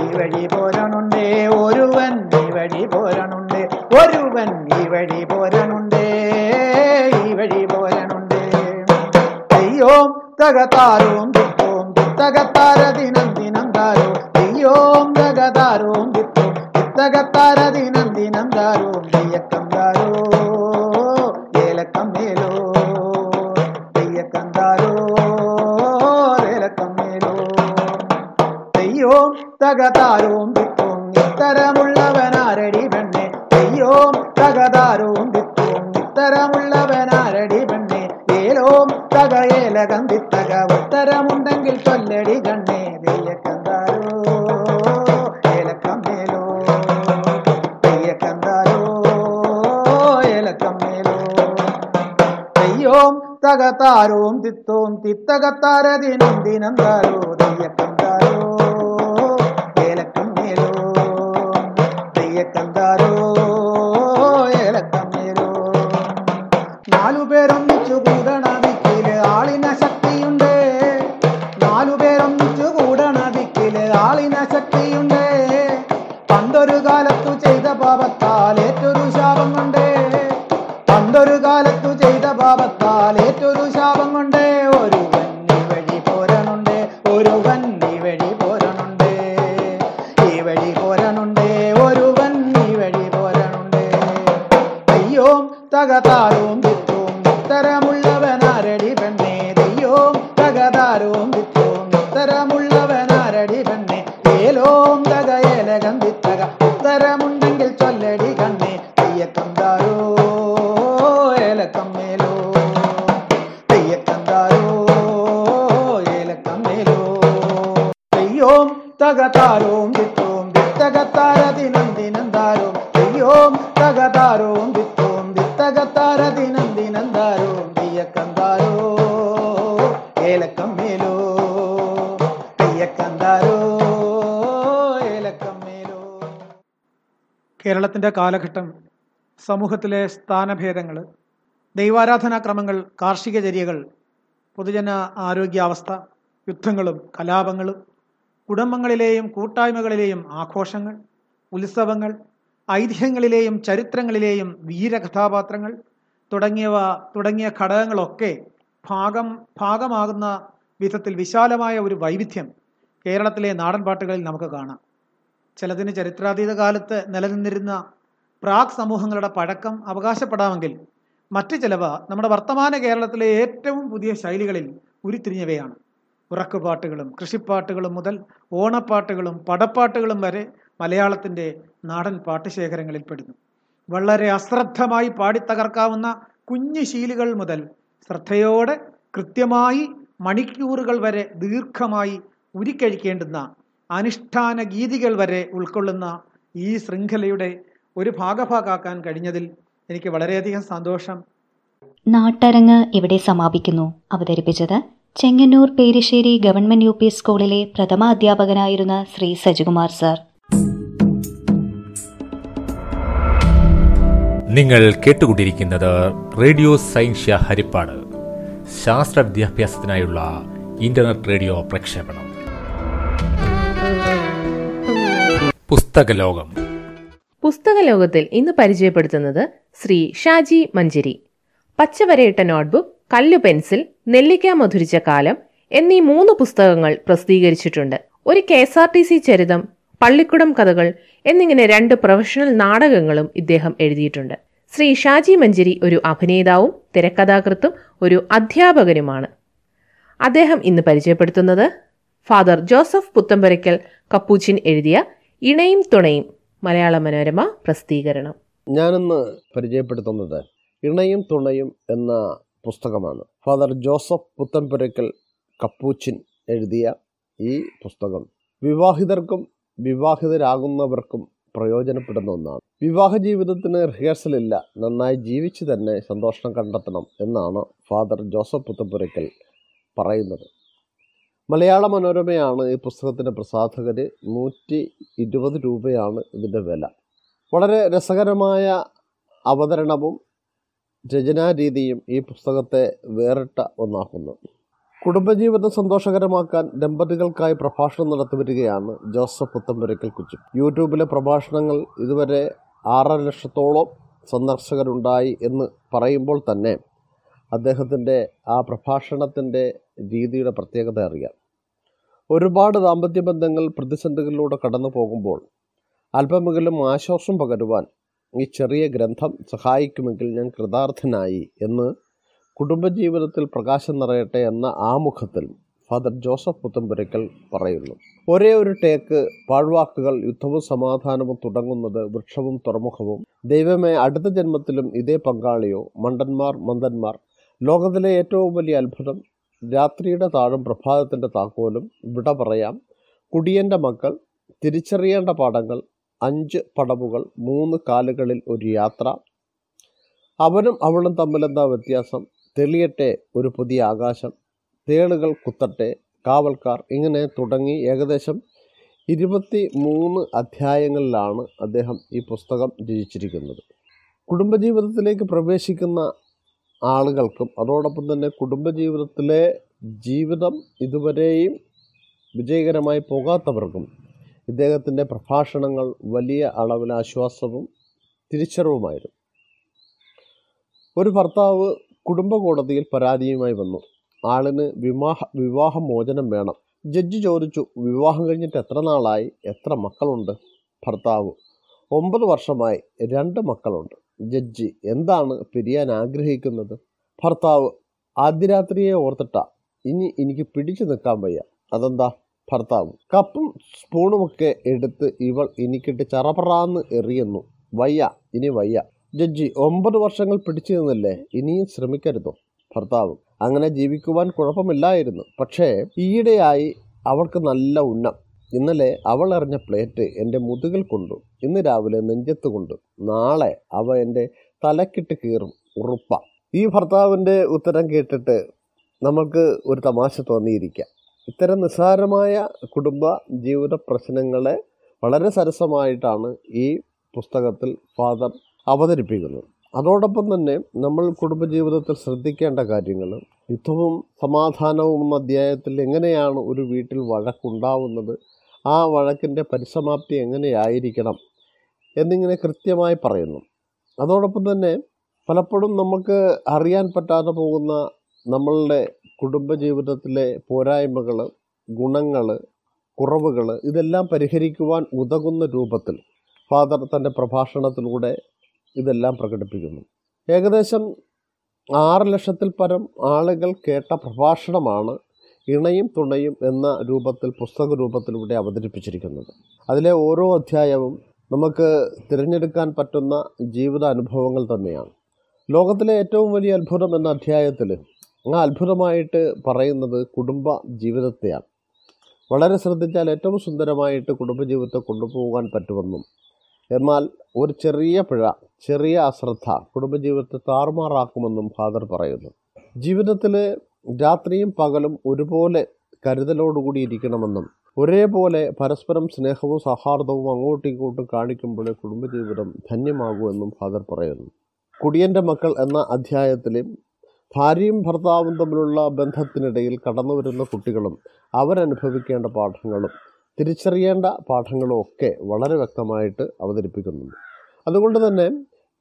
ഈ വഴി പോരണുണ്ടേ ഒരുവൻ ഈ വഴി പോരണുണ്ടേ ഒരുവൻ ഈ വഴി പോരണുണ്ടേ ഈ വഴി പോരണുണ്ടേ. തെയ്യോം തകതാരോം ദിത്തോം ദിത്തകത്താരതിനന്ദിനന്ദാരോ തെയ്യോം തകതാരോം ദിത്തോം ദിത്തകത്താരതിനന്ദിനന്ദാരോ തെയ്യക്കന്താരോ ഏലക്കമ്മേലോ തെയ്യക്കന്താരോ ഏലക്കമ്മേലോ. തെയ്യോം തകതാരോം ഇത്തരമുള്ളവനാരടി പെണ്ണെ തെയ്യോം തകതാരവും തിത്തോം. ഇത്തരമുള്ളവനാരടി പെണ്ണെ ഏലോം തകയേലകം തിത്തക. ഉത്തരമുണ്ടെങ്കിൽ ചൊല്ലടി കണ്ണേ തെയ്യക്കന്താരോ ഏലക്കമ്മേലോ തെയ്യക്കന്താരോ ഏലക്കമ്മേലോ. തെയ്യോം തകതാരവും തിത്തോം തിത്തകത്താരതിനന്തിനന്താരോ തെയ്യക്കന്താരോ ഏലക്കമ്മേലോ തെയ്യക്കന്താരോ ഏലക്കമ്മേലോ. നാലുപേരൊന്നിച്ചു കൂടണതിക്കില് ആളിന ശക്തിയുണ്ട്. നാലുപേരൊന്നിച്ചു കൂടണതിക്കില് ആളിന ശക്തിയുണ്ട്. പണ്ടൊരു കാലത്തു ചെയ്ത പാപത്താൽ ഏറ്റൊരു ശാപം കൊണ്ട്, പണ്ടൊരു കാലത്തു ചെയ്ത പാപത്താൽ ഏറ്റൊരു ശാപം കൊണ്ട് ഒരുവൻ ഈ വഴി പോരണുണ്ട്, ഒരുവൻ ഈ വഴി പോരണുണ്ട്, ഈ വഴി പോരണുണ്ട്, ഒരുവൻ ഈ വഴി പോരണുണ്ട്. തെയ്യോം തകതാരവും തിത്തോം ഇത്തരമുള്ളവനാരടി പെണ്ണെ തെയ്യോം തകതാരവും തിത്തോം. ഇത്തരമുള്ളവനാരടി പെണ്ണെ ഏലോം തകയേലകം തിത്തക. ഉത്തരമുണ്ടെങ്കിൽ ചൊല്ലടി കണ്ണെ തെയ്യക്കന്താരോ ഏലക്കമ്മേലോ തെയ്യക്കന്താരോ ഏലക്കമ്മേലോ. തെയ്യോം തകതാരോം തിത്തോം തിത്തകത്താരതിനന്തിനന്താരോ തെയ്യോം തകതാരോം തിത്തോം തിത്തകത്താരതിനന്തിനന്താരോ തെയ്യക്കന്താരോ ഏലക്കമ്മേലോ തെയ്യക്കന്താരോ ഏലക്കമ്മേലോ. കേരളത്തിൻ്റെ കാലഘട്ടം, സമൂഹത്തിലെ സ്ഥാനഭേദങ്ങൾ, ദൈവാരാധനാക്രമങ്ങൾ, കാർഷികചര്യകൾ, പൊതുജന ആരോഗ്യാവസ്ഥ, യുദ്ധങ്ങളും കലാപങ്ങളും, കുടുംബങ്ങളിലെയും കൂട്ടായ്മകളിലെയും ആഘോഷങ്ങൾ, ഉത്സവങ്ങൾ, ഐതിഹ്യങ്ങളിലെയും ചരിത്രങ്ങളിലെയും വീരകഥാപാത്രങ്ങൾ തുടങ്ങിയവ തുടങ്ങിയ ഘടകങ്ങളൊക്കെ ഭാഗം ഭാഗമാകുന്ന വിധത്തിൽ വിശാലമായ ഒരു വൈവിധ്യം കേരളത്തിലെ നാടൻപാട്ടുകളിൽ നമുക്ക് കാണാം. ചിലതിന് ചരിത്രാതീത കാലത്ത് നിലനിന്നിരുന്ന പ്രാക് സമൂഹങ്ങളുടെ പഴക്കം അവകാശപ്പെടാമെങ്കിൽ മറ്റ് ചിലവ നമ്മുടെ വർത്തമാന കേരളത്തിലെ ഏറ്റവും പുതിയ ശൈലികളിൽ ഉരുത്തിരിഞ്ഞവയാണ്. ഉറക്കുപാട്ടുകളും കൃഷിപ്പാട്ടുകളും മുതൽ ഓണപ്പാട്ടുകളും പടപ്പാട്ടുകളും വരെ മലയാളത്തിൻ്റെ നാടൻ പാട്ടുശേഖരങ്ങളിൽപ്പെടുന്നു. വളരെ അശ്രദ്ധമായി പാടിത്തകർക്കാവുന്ന കുഞ്ഞു ശീലുകൾ മുതൽ ശ്രദ്ധയോടെ കൃത്യമായി മണിക്കൂറുകൾ വരെ ദീർഘമായി ഉരുക്കഴിക്കേണ്ടുന്ന അനുഷ്ഠാന ഗീതികൾ വരെ ഉൾക്കൊള്ളുന്ന ഈ ശൃംഖലയുടെ ഒരു ഭാഗഭാക്കാക്കാൻ കഴിഞ്ഞതിൽ എനിക്ക് വളരെയധികം സന്തോഷം. നാട്ടരങ്ങ് ഇവിടെ സമാപിക്കുന്നു. അവതരിപ്പിച്ചത് Chengannur Perissery government U P സ്കൂളിലെ പ്രഥമ അധ്യാപകനായിരുന്ന ശ്രീ സജികുമാർ സാർ. നിങ്ങൾ കേട്ടുകൊണ്ടിരിക്കുന്നത് റേഡിയോ സയൻഷ്യ ഹരിപ്പാട്, ശാസ്ത്ര വിദ്യാഭ്യാസത്തിനായുള്ള ഇന്റർനെറ്റ് റേഡിയോ പ്രക്ഷേപണം. പുസ്തകലോകം. പുസ്തകലോകത്തിൽ ഇന്ന് പരിചയപ്പെടുത്തുന്നത് ശ്രീ ഷാജി മഞ്ചേരി. പച്ചവരയിട്ട നോട്ട്ബുക്ക്, കല്ലു പെൻസിൽ, നെല്ലിക്ക മധുരിച്ച കാലം എന്നീ മൂന്ന് പുസ്തകങ്ങൾ പ്രസിദ്ധീകരിച്ചിട്ടുണ്ട്. ഒരു K S R T C ചരിതം, പള്ളിക്കുടം കഥകൾ എന്നിങ്ങനെ രണ്ട് പ്രൊഫഷണൽ നാടകങ്ങളും ഇദ്ദേഹം എഴുതിയിട്ടുണ്ട്. ശ്രീ ഷാജി മഞ്ചേരി ഒരു അഭിനേതാവും തിരക്കഥാകൃത്തും ഒരു അധ്യാപകനുമാണ്. അദ്ദേഹം ഇന്ന് പരിചയപ്പെടുത്തുന്നത് ഫാദർ ജോസഫ് പുത്തമ്പരയ്ക്കൽ കപ്പൂച്ചിൻ എഴുതിയ ഇണയും തുണയും, മലയാള മനോരമ പ്രസിദ്ധീകരണം. ഞാനിന്ന് പരിചയപ്പെടുത്തുന്നത് ഇണയും തുണയും എന്ന പുസ്തകമാണ്. ഫാദർ ജോസഫ് പുത്തൻപുരയ്ക്കൽ കപ്പൂച്ചിൻ എഴുതിയ ഈ പുസ്തകം വിവാഹിതർക്കും വിവാഹിതരാകുന്നവർക്കും പ്രയോജനപ്പെടുന്ന ഒന്നാണ്. വിവാഹ ജീവിതത്തിന് റിഹേഴ്സലില്ല, നന്നായി ജീവിച്ച് തന്നെ സന്തോഷം കണ്ടെത്തണം എന്നാണ് ഫാദർ ജോസഫ് പുത്തൻപുരയ്ക്കൽ പറയുന്നത്. മലയാള മനോരമയാണ് ഈ പുസ്തകത്തിൻ്റെ പ്രസാധകർ. നൂറ്റി ഇരുപത് രൂപയാണ് ഇതിൻ്റെ വില. വളരെ രസകരമായ അവതരണവും രചനാരീതിയും ഈ പുസ്തകത്തെ വേറിട്ട ഒന്നാക്കുന്നു. കുടുംബജീവിതം സന്തോഷകരമാക്കാൻ ദമ്പതികൾക്കായി പ്രഭാഷണം നടത്തിവരികയാണ് ജോസഫ് പുത്തമ്പുരയ്ക്കൽ കുച്ചു. യൂട്യൂബിലെ പ്രഭാഷണങ്ങൾ ഇതുവരെ ആറര ലക്ഷത്തോളം സന്ദർശകരുണ്ടായി എന്ന് പറയുമ്പോൾ തന്നെ അദ്ദേഹത്തിൻ്റെ ആ പ്രഭാഷണത്തിൻ്റെ രീതിയുടെ പ്രത്യേകത അറിയാം. ഒരുപാട് ദാമ്പത്യ ബന്ധങ്ങൾ പ്രതിസന്ധികളിലൂടെ കടന്നു പോകുമ്പോൾ അല്പമെങ്കിലും ആശ്വാസം പകരുവാൻ ഈ ചെറിയ ഗ്രന്ഥം സഹായിക്കുമെങ്കിൽ ഞാൻ കൃതാർത്ഥനായി എന്ന് കുടുംബജീവിതത്തിൽ പ്രകാശം നിറയട്ടെ എന്ന ആമുഖത്തിൽ ഫാദർ ജോസഫ് പുത്തമ്പുരയ്ക്കൽ പറയുന്നു. ഒരേ ഒരു ടേക്ക്, പാഴ്വാക്കുകൾ, യുദ്ധവും സമാധാനവും തുടങ്ങുന്നത്, വൃക്ഷവും തുറമുഖവും. ദൈവമേ, അടുത്ത ജന്മത്തിലും ഇതേ പങ്കാളിയോ? മണ്ടന്മാർ, മന്ദന്മാർ. ലോകത്തിലെ ഏറ്റവും വലിയ അത്ഭുതം, രാത്രിയുടെ താഴും പ്രഭാതത്തിൻ്റെ താക്കോലും. വിട പറയാം. കുടിയൻ്റെ മക്കൾ, തിരിച്ചറിയേണ്ട പാഠങ്ങൾ, അഞ്ച് പടവുകൾ, മൂന്ന് കാലുകളിൽ ഒരു യാത്ര. അവനും അവളും തമ്മിലെന്താ വ്യത്യാസം? തെളിയട്ടെ ഒരു പുതിയ ആകാശം, തേളുകൾ കുത്തട്ടെ, കാവൽക്കാർ. ഇങ്ങനെ തുടങ്ങി ഏകദേശം ഇരുപത്തി മൂന്ന് അധ്യായങ്ങളിലാണ് അദ്ദേഹം ഈ പുസ്തകം രചിച്ചിരിക്കുന്നത്. കുടുംബജീവിതത്തിലേക്ക് പ്രവേശിക്കുന്ന ആളുകൾക്കും അതോടൊപ്പം തന്നെ കുടുംബജീവിതത്തിലെ ജീവിതം ഇതുവരെയും വിജയകരമായി പോകാത്തവർക്കും ഇദ്ദേഹത്തിൻ്റെ പ്രഭാഷണങ്ങൾ വലിയ അളവിൽ ആശ്വാസവും തിരിച്ചറിവുമായിരുന്നു. ഒരു ഭർത്താവ് കുടുംബ കോടതിയിൽ പരാതിയുമായി വന്നു. ആളിന് വിവാഹ വിവാഹമോചനം വേണം. ജഡ്ജി ചോദിച്ചു, വിവാഹം കഴിഞ്ഞിട്ട് എത്ര നാളായി, എത്ര മക്കളുണ്ട്? ഭർത്താവ്, ഒമ്പത് വർഷമായി, രണ്ട് മക്കളുണ്ട്. ജഡ്ജി, എന്താണ് പിരിയാൻ ആഗ്രഹിക്കുന്നത്? ഭർത്താവ്, ആദ്യരാത്രിയെ ഓർത്തിട്ടാ, ഇനി എനിക്ക് പിടിച്ചു നിൽക്കാൻ വയ്യ. അതെന്താ? ഭർത്താവ്, കപ്പും സ്പൂണുമൊക്കെ എടുത്ത് ഇവൾ എനിക്കിട്ട് ചറപറാന്ന് എറിയുന്നു. വയ്യ, ഇനി വയ്യ. ജഡ്ജി, ഒമ്പത് വർഷങ്ങൾ പിടിച്ചു നിന്നില്ലേ, ഇനിയും ശ്രമിക്കരുതോ? ഭർത്താവ്, അങ്ങനെ ജീവിക്കുവാൻ കുഴപ്പമില്ലായിരുന്നു, പക്ഷേ ഈയിടെയായി അവൾക്ക് നല്ല ഉന്നം. ഇന്നലെ അവൾ എറിഞ്ഞ പ്ലേറ്റ് എൻ്റെ മുതുകിൽ കൊണ്ടു, ഇന്ന് രാവിലെ നെഞ്ചത്ത് കൊണ്ടു, നാളെ അവ എൻ്റെ തലക്കിട്ട് കീറും ഉറുപ്പ. ഈ ഭർത്താവിൻ്റെ ഉത്തരം കേട്ടിട്ട് നമുക്ക് ഒരു തമാശ തോന്നിയിരിക്കാം. ഇത്തരം നിസ്സാരമായ കുടുംബ ജീവിത പ്രശ്നങ്ങളെ വളരെ സരസമായിട്ടാണ് ഈ പുസ്തകത്തിൽ ഫാദർ അവതരിപ്പിക്കുന്നത്. അതോടൊപ്പം തന്നെ നമ്മൾ കുടുംബജീവിതത്തിൽ ശ്രദ്ധിക്കേണ്ട കാര്യങ്ങൾ, യുദ്ധവും സമാധാനവും എന്ന അധ്യായത്തിൽ എങ്ങനെയാണ് ഒരു വീട്ടിൽ വഴക്കുണ്ടാവുന്നത്, ആ വഴക്കിൻ്റെ പരിസമാപ്തി എങ്ങനെയായിരിക്കണം എന്നിങ്ങനെ കൃത്യമായി പറയുന്നു. അതോടൊപ്പം തന്നെ പലപ്പോഴും നമുക്ക് അറിയാൻ പറ്റാതെ പോകുന്ന നമ്മളുടെ കുടുംബജീവിതത്തിലെ പോരായ്മകൾ, ഗുണങ്ങൾ, കുറവുകൾ ഇതെല്ലാം പരിഹരിക്കുവാൻ ഉതകുന്ന രൂപത്തിൽ ഫാദർ തൻ്റെ പ്രഭാഷണത്തിലൂടെ ഇതെല്ലാം പ്രകടിപ്പിക്കുന്നു. ഏകദേശം ആറ് ലക്ഷത്തിൽ പരം ആളുകൾ കേട്ട പ്രഭാഷണമാണ് ഇണയും തുണയും എന്ന രൂപത്തിൽ പുസ്തക രൂപത്തിലൂടെ അവതരിപ്പിച്ചിരിക്കുന്നത്. അതിലെ ഓരോ അധ്യായവും നമുക്ക് തിരഞ്ഞെടുക്കാൻ പറ്റുന്ന ജീവിത അനുഭവങ്ങൾ തന്നെയാണ്. ലോകത്തിലെ ഏറ്റവും വലിയ അത്ഭുതം എന്ന അധ്യായത്തിൽ ആ അത്ഭുതമായിട്ട് പറയുന്നത് കുടുംബ ജീവിതത്തെയാണ്. വളരെ ശ്രദ്ധിച്ചാൽ ഏറ്റവും സുന്ദരമായിട്ട് കുടുംബജീവിതത്തെ കൊണ്ടുപോകാൻ പറ്റുമെന്നും എന്നാൽ ഒരു ചെറിയ പിഴ, ചെറിയ അശ്രദ്ധ കുടുംബജീവിതത്തെ താറുമാറാക്കുമെന്നും ഫാദർ പറയുന്നു. ജീവിതത്തിൽ രാത്രിയും പകലും ഒരുപോലെ കരുതലോടുകൂടി ഇരിക്കണമെന്നും ഒരേപോലെ പരസ്പരം സ്നേഹവും സൗഹാർദ്ദവും അങ്ങോട്ടും ഇങ്ങോട്ടും കാണിക്കുമ്പോഴേ കുടുംബജീവിതം ധന്യമാകുമെന്നും ഫാദർ പറയുന്നു. കുടിയൻ്റെ മക്കൾ എന്ന അധ്യായത്തിലും ഭാര്യയും ഭർത്താവും തമ്മിലുള്ള ബന്ധത്തിനിടയിൽ കടന്നു വരുന്ന കുട്ടികളും അവരനുഭവിക്കേണ്ട പാഠങ്ങളും തിരിച്ചറിയേണ്ട പാഠങ്ങളുമൊക്കെ വളരെ വ്യക്തമായിട്ട് അവതരിപ്പിക്കുന്നുണ്ട്. അതുകൊണ്ട് തന്നെ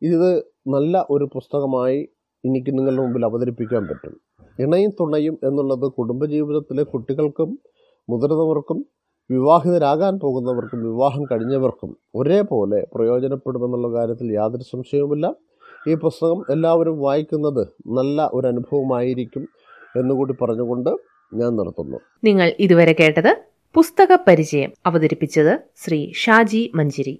ഇത് നല്ല ഒരു പുസ്തകമായി എനിക്ക് നിങ്ങളുടെ മുമ്പിൽ അവതരിപ്പിക്കാൻ പറ്റും. ഇണയും തുണയും എന്നുള്ളത് കുടുംബജീവിതത്തിലെ കുട്ടികൾക്കും മുതിർന്നവർക്കും വിവാഹിതരാകാൻ പോകുന്നവർക്കും വിവാഹം കഴിഞ്ഞവർക്കും ഒരേപോലെ പ്രയോജനപ്പെടുമെന്നുള്ള കാര്യത്തിൽ യാതൊരു സംശയവുമില്ല. ഈ പുസ്തകം എല്ലാവരും വായിക്കുന്നത് നല്ല ഒരു അനുഭവമായിരിക്കും എന്നുകൂടി പറഞ്ഞുകൊണ്ട് ഞാൻ നിർത്തുന്നു. നിങ്ങൾ ഇതുവരെ കേട്ടത് പുസ്തക പരിചയം. അവതരിപ്പിച്ചത് ശ്രീ ഷാജി മഞ്ചേരി.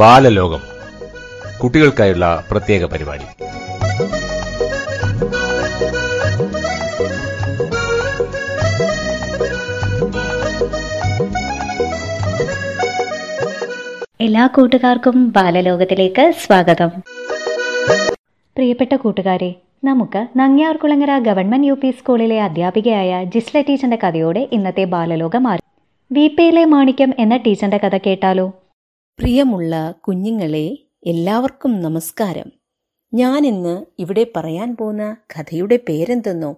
ബാലലോകം കുട്ടികൾക്കായുള്ള പ്രത്യേക പരിപാടി. എല്ലാ കൂട്ടുകാർക്കും ബാലലോകത്തിലേക്ക് സ്വാഗതം. പ്രിയപ്പെട്ട കൂട്ടുകാരെ, നമുക്ക് നങ്ങ്യാർകുളങ്ങര ഗവൺമെന്റ് യു പി സ്കൂളിലെ അധ്യാപികയായ ജിസ്ല ടീച്ചറിന്റെ കഥയോടെ ഇന്നത്തെ ബാലലോകം ആരംഭിക്കാം. വീപ്പയിലെ മാണിക്യം എന്ന ടീച്ചറിന്റെ കഥ കേട്ടാലോ? പ്രിയമുള്ള കുഞ്ഞുങ്ങളെ, എല്ലാവർക്കും നമസ്കാരം. ഞാൻ ഇന്ന് ഇവിടെ പറയാൻ പോകുന്ന കഥയുടെ പേരെന്തെന്നോ?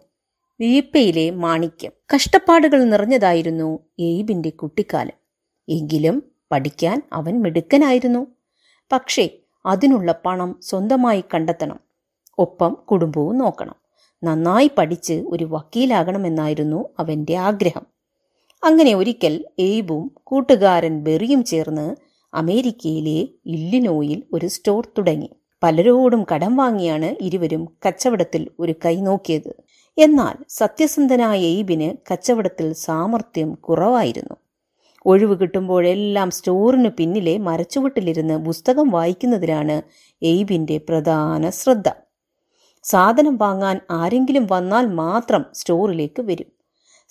വീപ്പയിലെ മാണിക്യം. കഷ്ടപ്പാടുകൾ നിറഞ്ഞതായിരുന്നു എയ്ബിന്റെ കുട്ടിക്കാലം. എങ്കിലും പഠിക്കാൻ അവൻ മിടുക്കനായിരുന്നു. പക്ഷേ അതിനുള്ള പണം സ്വന്തമായി കണ്ടെത്തണം, ഒപ്പം കുടുംബവും നോക്കണം. നന്നായി പഠിച്ച് ഒരു വക്കീലാകണമെന്നായിരുന്നു അവൻ്റെ ആഗ്രഹം. അങ്ങനെ ഒരിക്കൽ എയ്ബും കൂട്ടുകാരൻ ബെറിയും ചേർന്ന് അമേരിക്കയിലെ ഇല്ലിനോയിൽ ഒരു സ്റ്റോർ തുടങ്ങി. പലരോടും കടം വാങ്ങിയാണ് ഇരുവരും കച്ചവടത്തിൽ ഒരു കൈ നോക്കിയത്. എന്നാൽ സത്യസന്ധനായ എയ്ബിന് കച്ചവടത്തിൽ സാമർത്ഥ്യം കുറവായിരുന്നു. ഒഴിവ് കിട്ടുമ്പോഴെല്ലാം സ്റ്റോറിനു പിന്നിലെ മരച്ചുവട്ടിലിരുന്ന് പുസ്തകം വായിക്കുന്നതിലാണ് എയ്ബിൻ്റെ പ്രധാന ശ്രദ്ധ. സാധനം വാങ്ങാൻ ആരെങ്കിലും വന്നാൽ മാത്രം സ്റ്റോറിലേക്ക് വരും.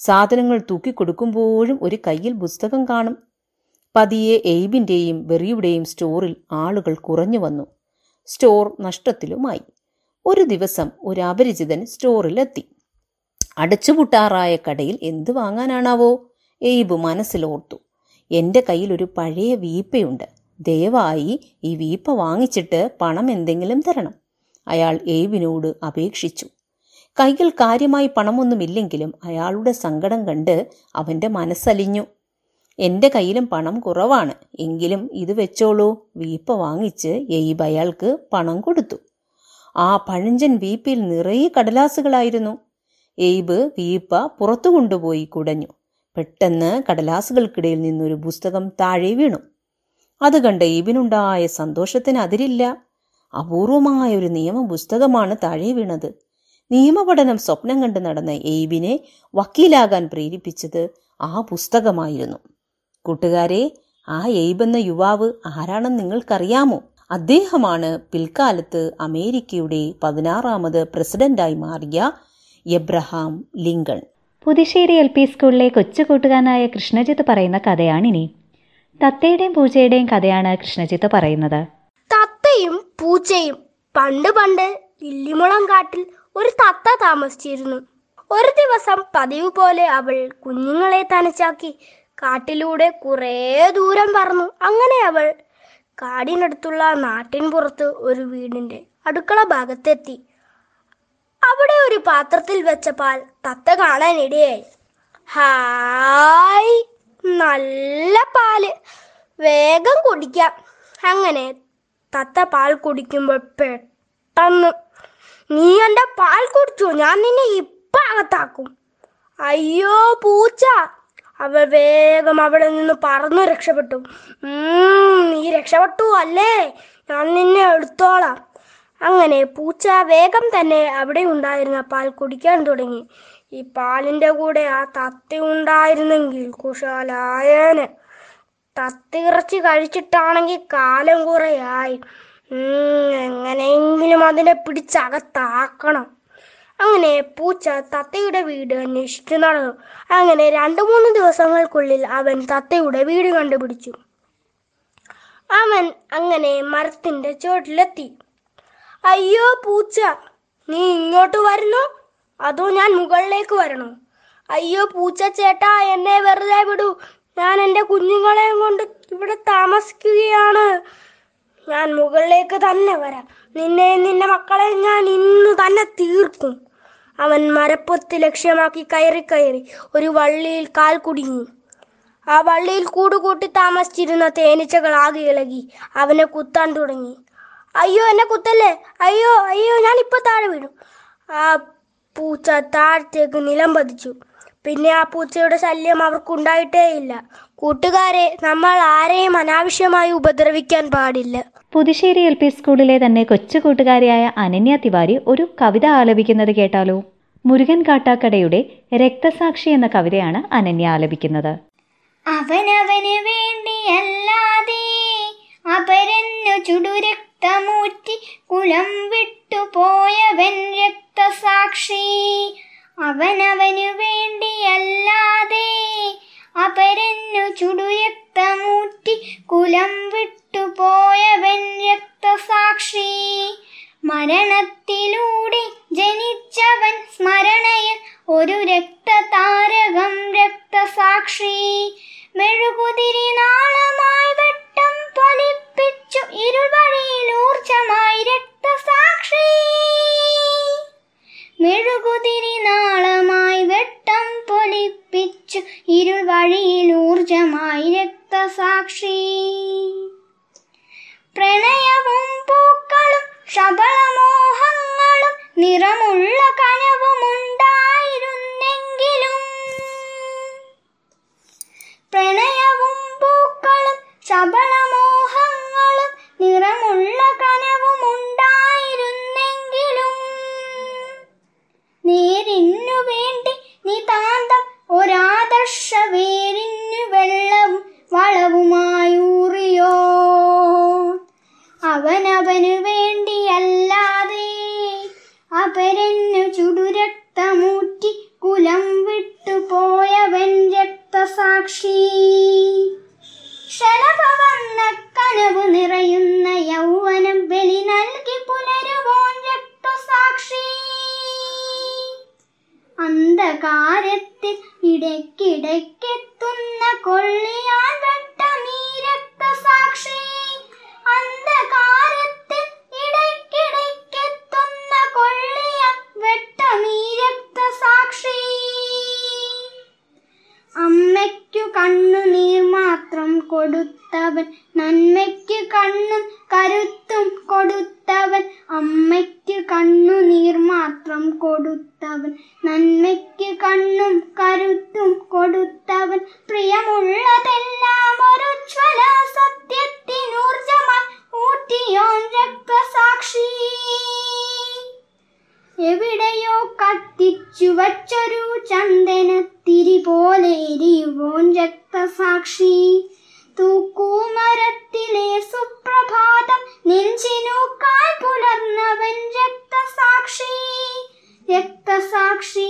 സാധനങ്ങൾ തൂക്കിക്കൊടുക്കുമ്പോഴും ഒരു കയ്യിൽ പുസ്തകം കാണും. പതിയെ എയ്ബിൻ്റെയും ബെറിയുടെയും സ്റ്റോറിൽ ആളുകൾ കുറഞ്ഞു വന്നു. സ്റ്റോർ നഷ്ടത്തിലുമായി. ഒരു ദിവസം ഒരു അപരിചിതൻ സ്റ്റോറിലെത്തി. അടച്ചുപൂട്ടാറായ കടയിൽ എന്ത് വാങ്ങാനാണാവോ എയ്ബ് മനസ്സിലോർത്തു. എൻ്റെ കയ്യിൽ ഒരു പഴയ വീപ്പയുണ്ട്, ദയവായി ഈ വീപ്പ വാങ്ങിച്ചിട്ട് പണം എന്തെങ്കിലും തരണം, അയാൾ എയ്ബിനോട് അപേക്ഷിച്ചു. കൈകൾ കാര്യമായി പണമൊന്നുമില്ലെങ്കിലും അയാളുടെ സങ്കടം കണ്ട് അവൻ്റെ മനസ്സലിഞ്ഞു. എൻ്റെ കയ്യിലും പണം കുറവാണ്, എങ്കിലും ഇത് വെച്ചോളൂ, വീപ്പ വാങ്ങിച്ച് എയ്ബ് അയാൾക്ക് പണം കൊടുത്തു. ആ പഴഞ്ചൻ വീപ്പയിൽ നിറയെ കടലാസുകളായിരുന്നു. എയ്ബ് വീപ്പ പുറത്തു കൊണ്ടുപോയി കുടഞ്ഞു. പെട്ടെന്ന് കടലാസുകൾക്കിടയിൽ നിന്നൊരു പുസ്തകം താഴെ വീണു. അത് കണ്ട് എയ്ബിനുണ്ടായ സന്തോഷത്തിന് അതിരില്ല. അപൂർവമായ ഒരു നിയമ പുസ്തകമാണ് താഴെ വീണത്. നിയമപഠനം സ്വപ്നം കണ്ട് നടന്ന എയ്ബിനെ വക്കീലാകാൻ പ്രേരിപ്പിച്ചത് ആ പുസ്തകമായിരുന്നു. കൂട്ടുകാരെ, ആ എയ്ബെന്ന യുവാവ് ആരാണെന്ന് നിങ്ങൾക്കറിയാമോ? അദ്ദേഹമാണ് പിൽക്കാലത്ത് അമേരിക്കയുടെ പതിനാറാമത് പ്രസിഡന്റായി മാറിയ Abraham Lincoln. Puthussery L P സ്കൂളിലെ കൊച്ചു കൂട്ടുകാരനായ കൃഷ്ണജിത്ത് പറയുന്ന കഥയാണിനി. തത്തയുടെയും പൂച്ചയുടെയും കഥയാണ് കൃഷ്ണജിത്ത് പറയുന്നത്. തത്തയും പൂച്ചയും. പണ്ട് പണ്ട് ഇല്ലിമുളം കാട്ടിൽ ഒരു തത്ത താമസിച്ചിരുന്നു. ഒരു ദിവസം പതിവ് പോലെ അവൾ കുഞ്ഞുങ്ങളെ തനിച്ചാക്കി കാട്ടിലൂടെ കുറേ ദൂരം പറന്നു. അങ്ങനെ അവൾ കാടിനടുത്തുള്ള നാട്ടിൻപുറത്ത് ഒരു വീടിൻ്റെ അടുക്കള ഭാഗത്തെത്തി. അവിടെ ഒരു പാത്രത്തിൽ വെച്ച പാൽ തത്ത കാണാനിടയായി. ഹായ്, നല്ല പാല്, വേഗം കുടിക്കാം. അങ്ങനെ തത്ത പാൽ കുടിക്കുമ്പോൾ പെട്ടെന്ന്, നീ എൻ്റെ പാൽ കുടിച്ചു, ഞാൻ നിന്നെ ഇപ്പം അകത്താക്കും. അയ്യോ പൂച്ച! അവൾ വേഗം അവിടെ നിന്ന് പറന്നു രക്ഷപ്പെട്ടു. നീ രക്ഷപ്പെട്ടു അല്ലേ, ഞാൻ നിന്നെ എടുത്തോളാം. അങ്ങനെ പൂച്ച വേഗം തന്നെ അവിടെ ഉണ്ടായിരുന്ന പാൽ കുടിക്കാൻ തുടങ്ങി. ഈ പാലിൻ്റെ കൂടെ ആ തത്ത ഉണ്ടായിരുന്നെങ്കിൽ കുശാലായനെ. തത്തിറച്ചി കഴിച്ചിട്ടാണെങ്കിൽ കാലം കുറയായി. എങ്ങനെയെങ്കിലും അതിനെ പിടിച്ചകത്താക്കണം. അങ്ങനെ പൂച്ച തത്തയുടെ വീട് അന്വേഷിച്ചു നടന്നു. അങ്ങനെ രണ്ടു മൂന്ന് ദിവസങ്ങൾക്കുള്ളിൽ അവൻ തത്തയുടെ വീട് കണ്ടുപിടിച്ചു. അവൻ അങ്ങനെ മരത്തിന്റെ ചുവട്ടിലെത്തി. അയ്യോ പൂച്ച, നീ ഇങ്ങോട്ട് വരണോ അതോ ഞാൻ മുകളിലേക്ക് വരണോ? അയ്യോ പൂച്ച ചേട്ടാ, എന്നെ വെറുതെ വിടൂ, ഞാൻ എൻ്റെ കുഞ്ഞുങ്ങളെയും കൊണ്ട് ഇവിടെ താമസിക്കുകയാണ്. ഞാൻ മുകളിലേക്ക് തന്നെ വരാം, നിന്നെ നിന്റെ മക്കളെ ഞാൻ ഇന്ന് തന്നെ തീർക്കും. അവൻ മരപ്പൊത്ത് ലക്ഷ്യമാക്കി കയറി കയറി ഒരു വള്ളിയിൽ കാൽ കുടുങ്ങി. ആ വള്ളിയിൽ കൂടുകൂട്ടി താമസിച്ചിരുന്ന തേനീച്ചകൾ ആകെ ഇളകി അവനെ കുത്താൻ തുടങ്ങി. അയ്യോ എന്നെ കുത്തല്ലേ, അയ്യോ അയ്യോ, ഞാൻ ഇപ്പൊ താഴെ വീഴും. ആ പൂച്ച താഴത്തേക്ക് നിലം പതിച്ചു. പിന്നെ ആ പൂച്ചയുടെ ശല്യം അവർക്കുണ്ടായിട്ടേയില്ല. കൂട്ടുകാരെ, നമ്മൾ ആരെയും അനാവശ്യമായി ഉപദ്രവിക്കാൻ പാടില്ല. പുതുശ്ശേരി എൽ പി സ്കൂളിലെ തന്നെ കൊച്ചു കൂട്ടുകാരിയായ അനന്യ തിവാരി ഒരു കവിത ആലപിക്കുന്നത് കേട്ടാലോ? മുരുകൻ കാട്ടാക്കടയുടെ രക്തസാക്ഷി എന്ന കവിതയാണ് അനന്യ ആലപിക്കുന്നത്. അവനവന് വേണ്ടിയല്ലാതെ അപരന്നു ചുടുരക്തമൂറ്റി കുളം വിട്ടുപോയവൻ രക്തസാക്ഷി. അവനവനു വേണ്ടിയല്ലാതെ അപരന്നു ചുടുരക്തമൂറ്റി കുലം വിട്ടുപോയവൻ രക്തസാക്ഷി. മരണത്തിലൂടെ ജനിച്ചവൻ സ്മരണയിൽ ഒരു രക്തതാരകം രക്തസാക്ഷി. മെഴുകുതിരി നാളമായി വെട്ടം പൊലിപ്പിച്ചു ഇരുവഴിയിൽ ഊർജമായി രക്തസാക്ഷി. മെഴുകുതിരി നാളമായി വെട്ടം പൊലിപ്പിച്ചു ഇരുൾ വഴിയിൽ ഊർജമായി രക്തസാക്ഷി. പ്രണയവും പൂക്കളും ശബളമോഹങ്ങളും നിറമുള്ള കനവുമുണ്ടായിരുന്നെങ്കിലും കൊടുത്തവൻ, നന്മയ്ക്ക് കണ്ണും കരുത്തും കൊടുത്തവൻ, അമ്മയ്ക്ക് കണ്ണു നീർ മാത്രം കൊടുത്തവൻ, നന്മയ്ക്ക് കണ്ണും കരുത്തും കൊടുത്തവൻ, പ്രിയമുള്ളതെല്ലാം ഒരു ജ്വല സത്യത്തിനൂർജമായി ഊട്ടിയോൻ രക്തസാക്ഷി. എവിടെയോ കത്തിച്ചു വച്ചൊരു ചന്ദനത്തിരി പോലെ എരിവോൻ രക്തസാക്ഷി. തൂക്കൂമരത്തിലെ സുപ്രഭാതം നെഞ്ചിനൂക്കാൻ പുലർന്നവൻ രക്തസാക്ഷി. രക്തസാക്ഷി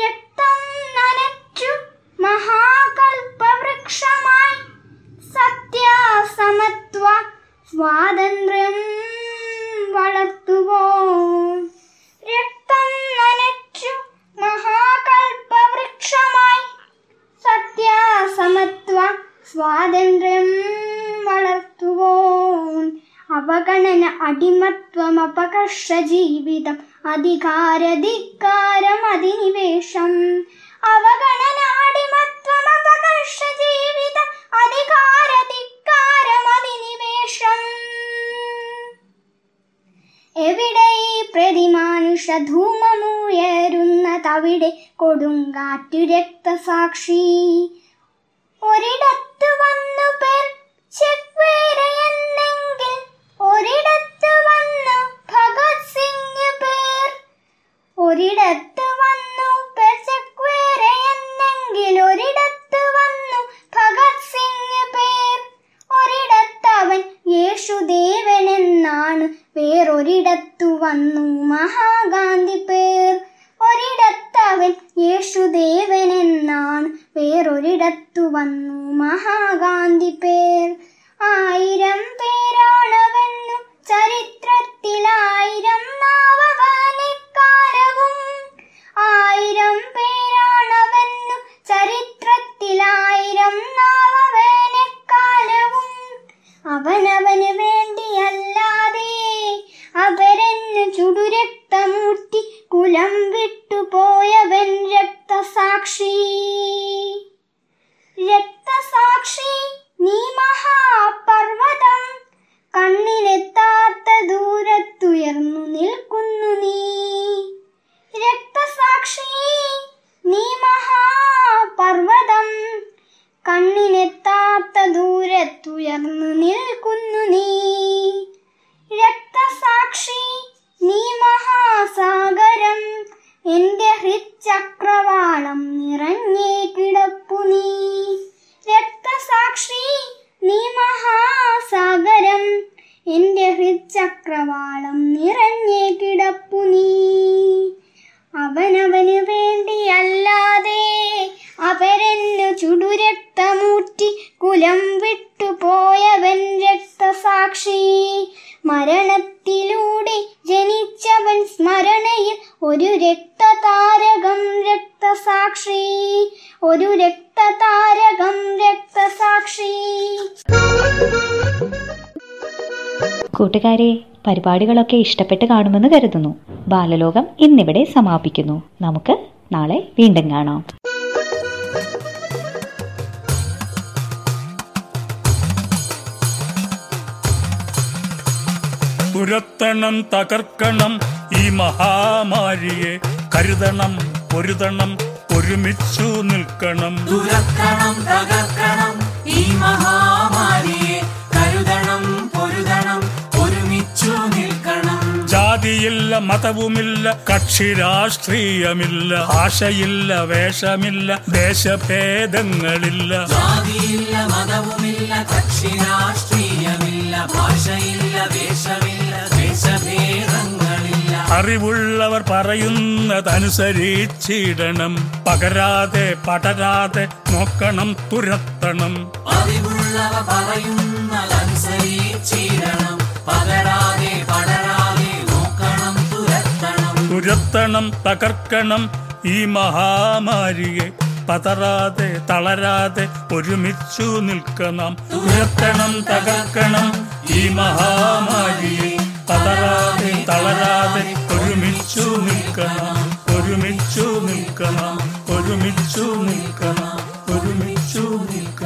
രക്തം നനച്ചു മഹാകൽപ്പവൃക്ഷമായി സത്യസമത്വ സ്വാതന്ത്ര്യം വളർത്തുവോ. രക്തം നനച്ചു മഹാകൽപ്പവൃക്ഷമായി സത്യസമത്വ സ്വാതന്ത്ര്യം വളർത്തുവോ. അവഗണന, അടിമത്വം, അപകർഷ ജീവിതം, അധികാരധിക്കാരം, അധിനിവേശം. അവഗണന, അടിമത്വം, അപകർഷ ജീവിതം, അധികാരധിക്കാരം, അധിനിവേശം. എവിടെ ഈ പ്രതിമാനുഷ ധൂമമുയരുന്ന തവിടെ കൊടുങ്കാറ്റു രക്തസാക്ഷി. ഒരിടത്ത് വന്നു പേർ ചെക്വേരയെന്നെങ്കിൽ ഒരിടത്ത് വന്നു ഭഗത് സിംഗ് പേർ. ഒരിടത്ത് വന്നു പേർ ചെക്വേരയെന്നെങ്കിൽ ഒരിടത്ത് വന്നു ഭഗത് സിംഗ് പേർ. ഒരിടത്തവൻ യേശുദേവനെന്നാണ് പേർ, ഒരിടത്തു വന്നു മഹാഗാന്ധി പേർ. ഒരിടത്തവൻ യേശുദേവനെന്നാണ് പേർ, ഒരിടത്തു വന്നു മഹാഗാന്ധി പേർ. ആയിരം പേരാണവെന്നു ചരിത്രത്തിലായിരം നാവകാലവും, ആയിരം പേരാണവെന്നു ചരിത്രത്തിലായിരം നാവകാലവും. അവനവന് വേണ്ടിയല്ലാതെ അവരെന്ന് ചുടുരക്തമൂർത്തി കുലം വിട്ടുപോയവൻ രക്തസാക്ഷി. രക്തസാക്ഷി നീ മഹാപർവതം, കണ്ണിലെത്താത്ത ദൂരത്തുയർന്നു നിൽക്കുന്നു നീ. രക്തസാക്ഷി നീ മഹാപർവതം, കണ്ണിലെത്താത്ത ദൂരത്തുയർന്നു നിൽക്കുന്നു നീ. രക്തസാക്ഷി നീ മഹാസാഗരം, എന്റെ ഹൃചക്രവാളം നിറഞ്ഞേ കിടപ്പു നീ. രക്തസാക്ഷി നീ മഹാസാഗരം, എന്റെ ഹൃചക്രവാളം നിറഞ്ഞേ കിടപ്പു നീ. അവനവന് വേണ്ടിയല്ലാതെ അവരെന്നു ചുടുരക്തമൂറ്റി കുലം വിട്ടുപോയവൻ രക്തസാക്ഷി. മരണത്തിലൂടെ ജനിച്ചവൻ, സ്മരണയിൽ ഒരു രക്തതാരകം രക്തസാക്ഷി. ഒരു രക്തതാരകം രക്തസാക്ഷി. കൂട്ടുകാരെ, പരിപാടികളൊക്കെ ഇഷ്ടപ്പെട്ട് കാണുമെന്ന് കരുതുന്നു. ബാലലോകം ഇന്നിവിടെ സമാപിക്കുന്നു. നമുക്ക് നാളെ വീണ്ടും കാണാം. തുരത്തണം, തകർക്കണം ഈ മഹാമാരിയെ, കരുതണം, പൊരുതണം, ഒരുമിച്ചു നിൽക്കണം. തുരത്തണം, തകർക്കണം ഈ മഹാമാരിയെ, കരുതണം, പൊരുതണം, ഒരുമിച്ചു നിൽക്കണം. ജാതിയില്ല, മതവുമില്ല, കക്ഷി രാഷ്ട്രീയമില്ല, ഭാഷയില്ല, വേഷമില്ല, ദേശഭേദങ്ങളില്ല. ജാതിയില്ല, മതവുമില്ല, കക്ഷി രാഷ്ട്രീയമില്ല, ഭാഷയില്ല, വേഷമില്ല, ില്ല അറിവുള്ളവർ പറയുന്നതനുസരിച്ചിടണം. പകരാതെ പടരാതെ നോക്കണം, തുരത്തണം. അറിവുള്ളവർ പറയുന്നതനുസരിച്ചിടണം. പകരാതെ പടരാതെ നോക്കണം, തുരത്തണം. തുരത്തണം, തകർക്കണം ഈ മഹാമാരിയെ, പതരാതെ തളരാതെ ഒരുമിച്ചു നിൽക്കണം. തുരത്തണം, തകർക്കണം ഈ മഹാമാരിയെ, പതരാതെ തളരാതെ ഒരുമിച്ചു നിൽക്കണം. ഒരുമിച്ചു നിൽക്കണം, ഒരുമിച്ചു നിൽക്കണം, ഒരുമിച്ചു നിൽക്കണം.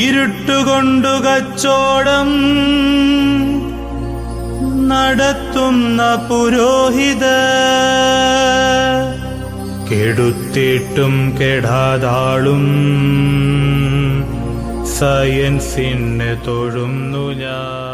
ഇരുട്ടുകൊണ്ടു കച്ചോടം നടത്തുന്ന പുരോഹിത കെടുത്തിട്ടും കെടാതാളും സയൻസിനെ തൊഴുന്നു ഞാൻ.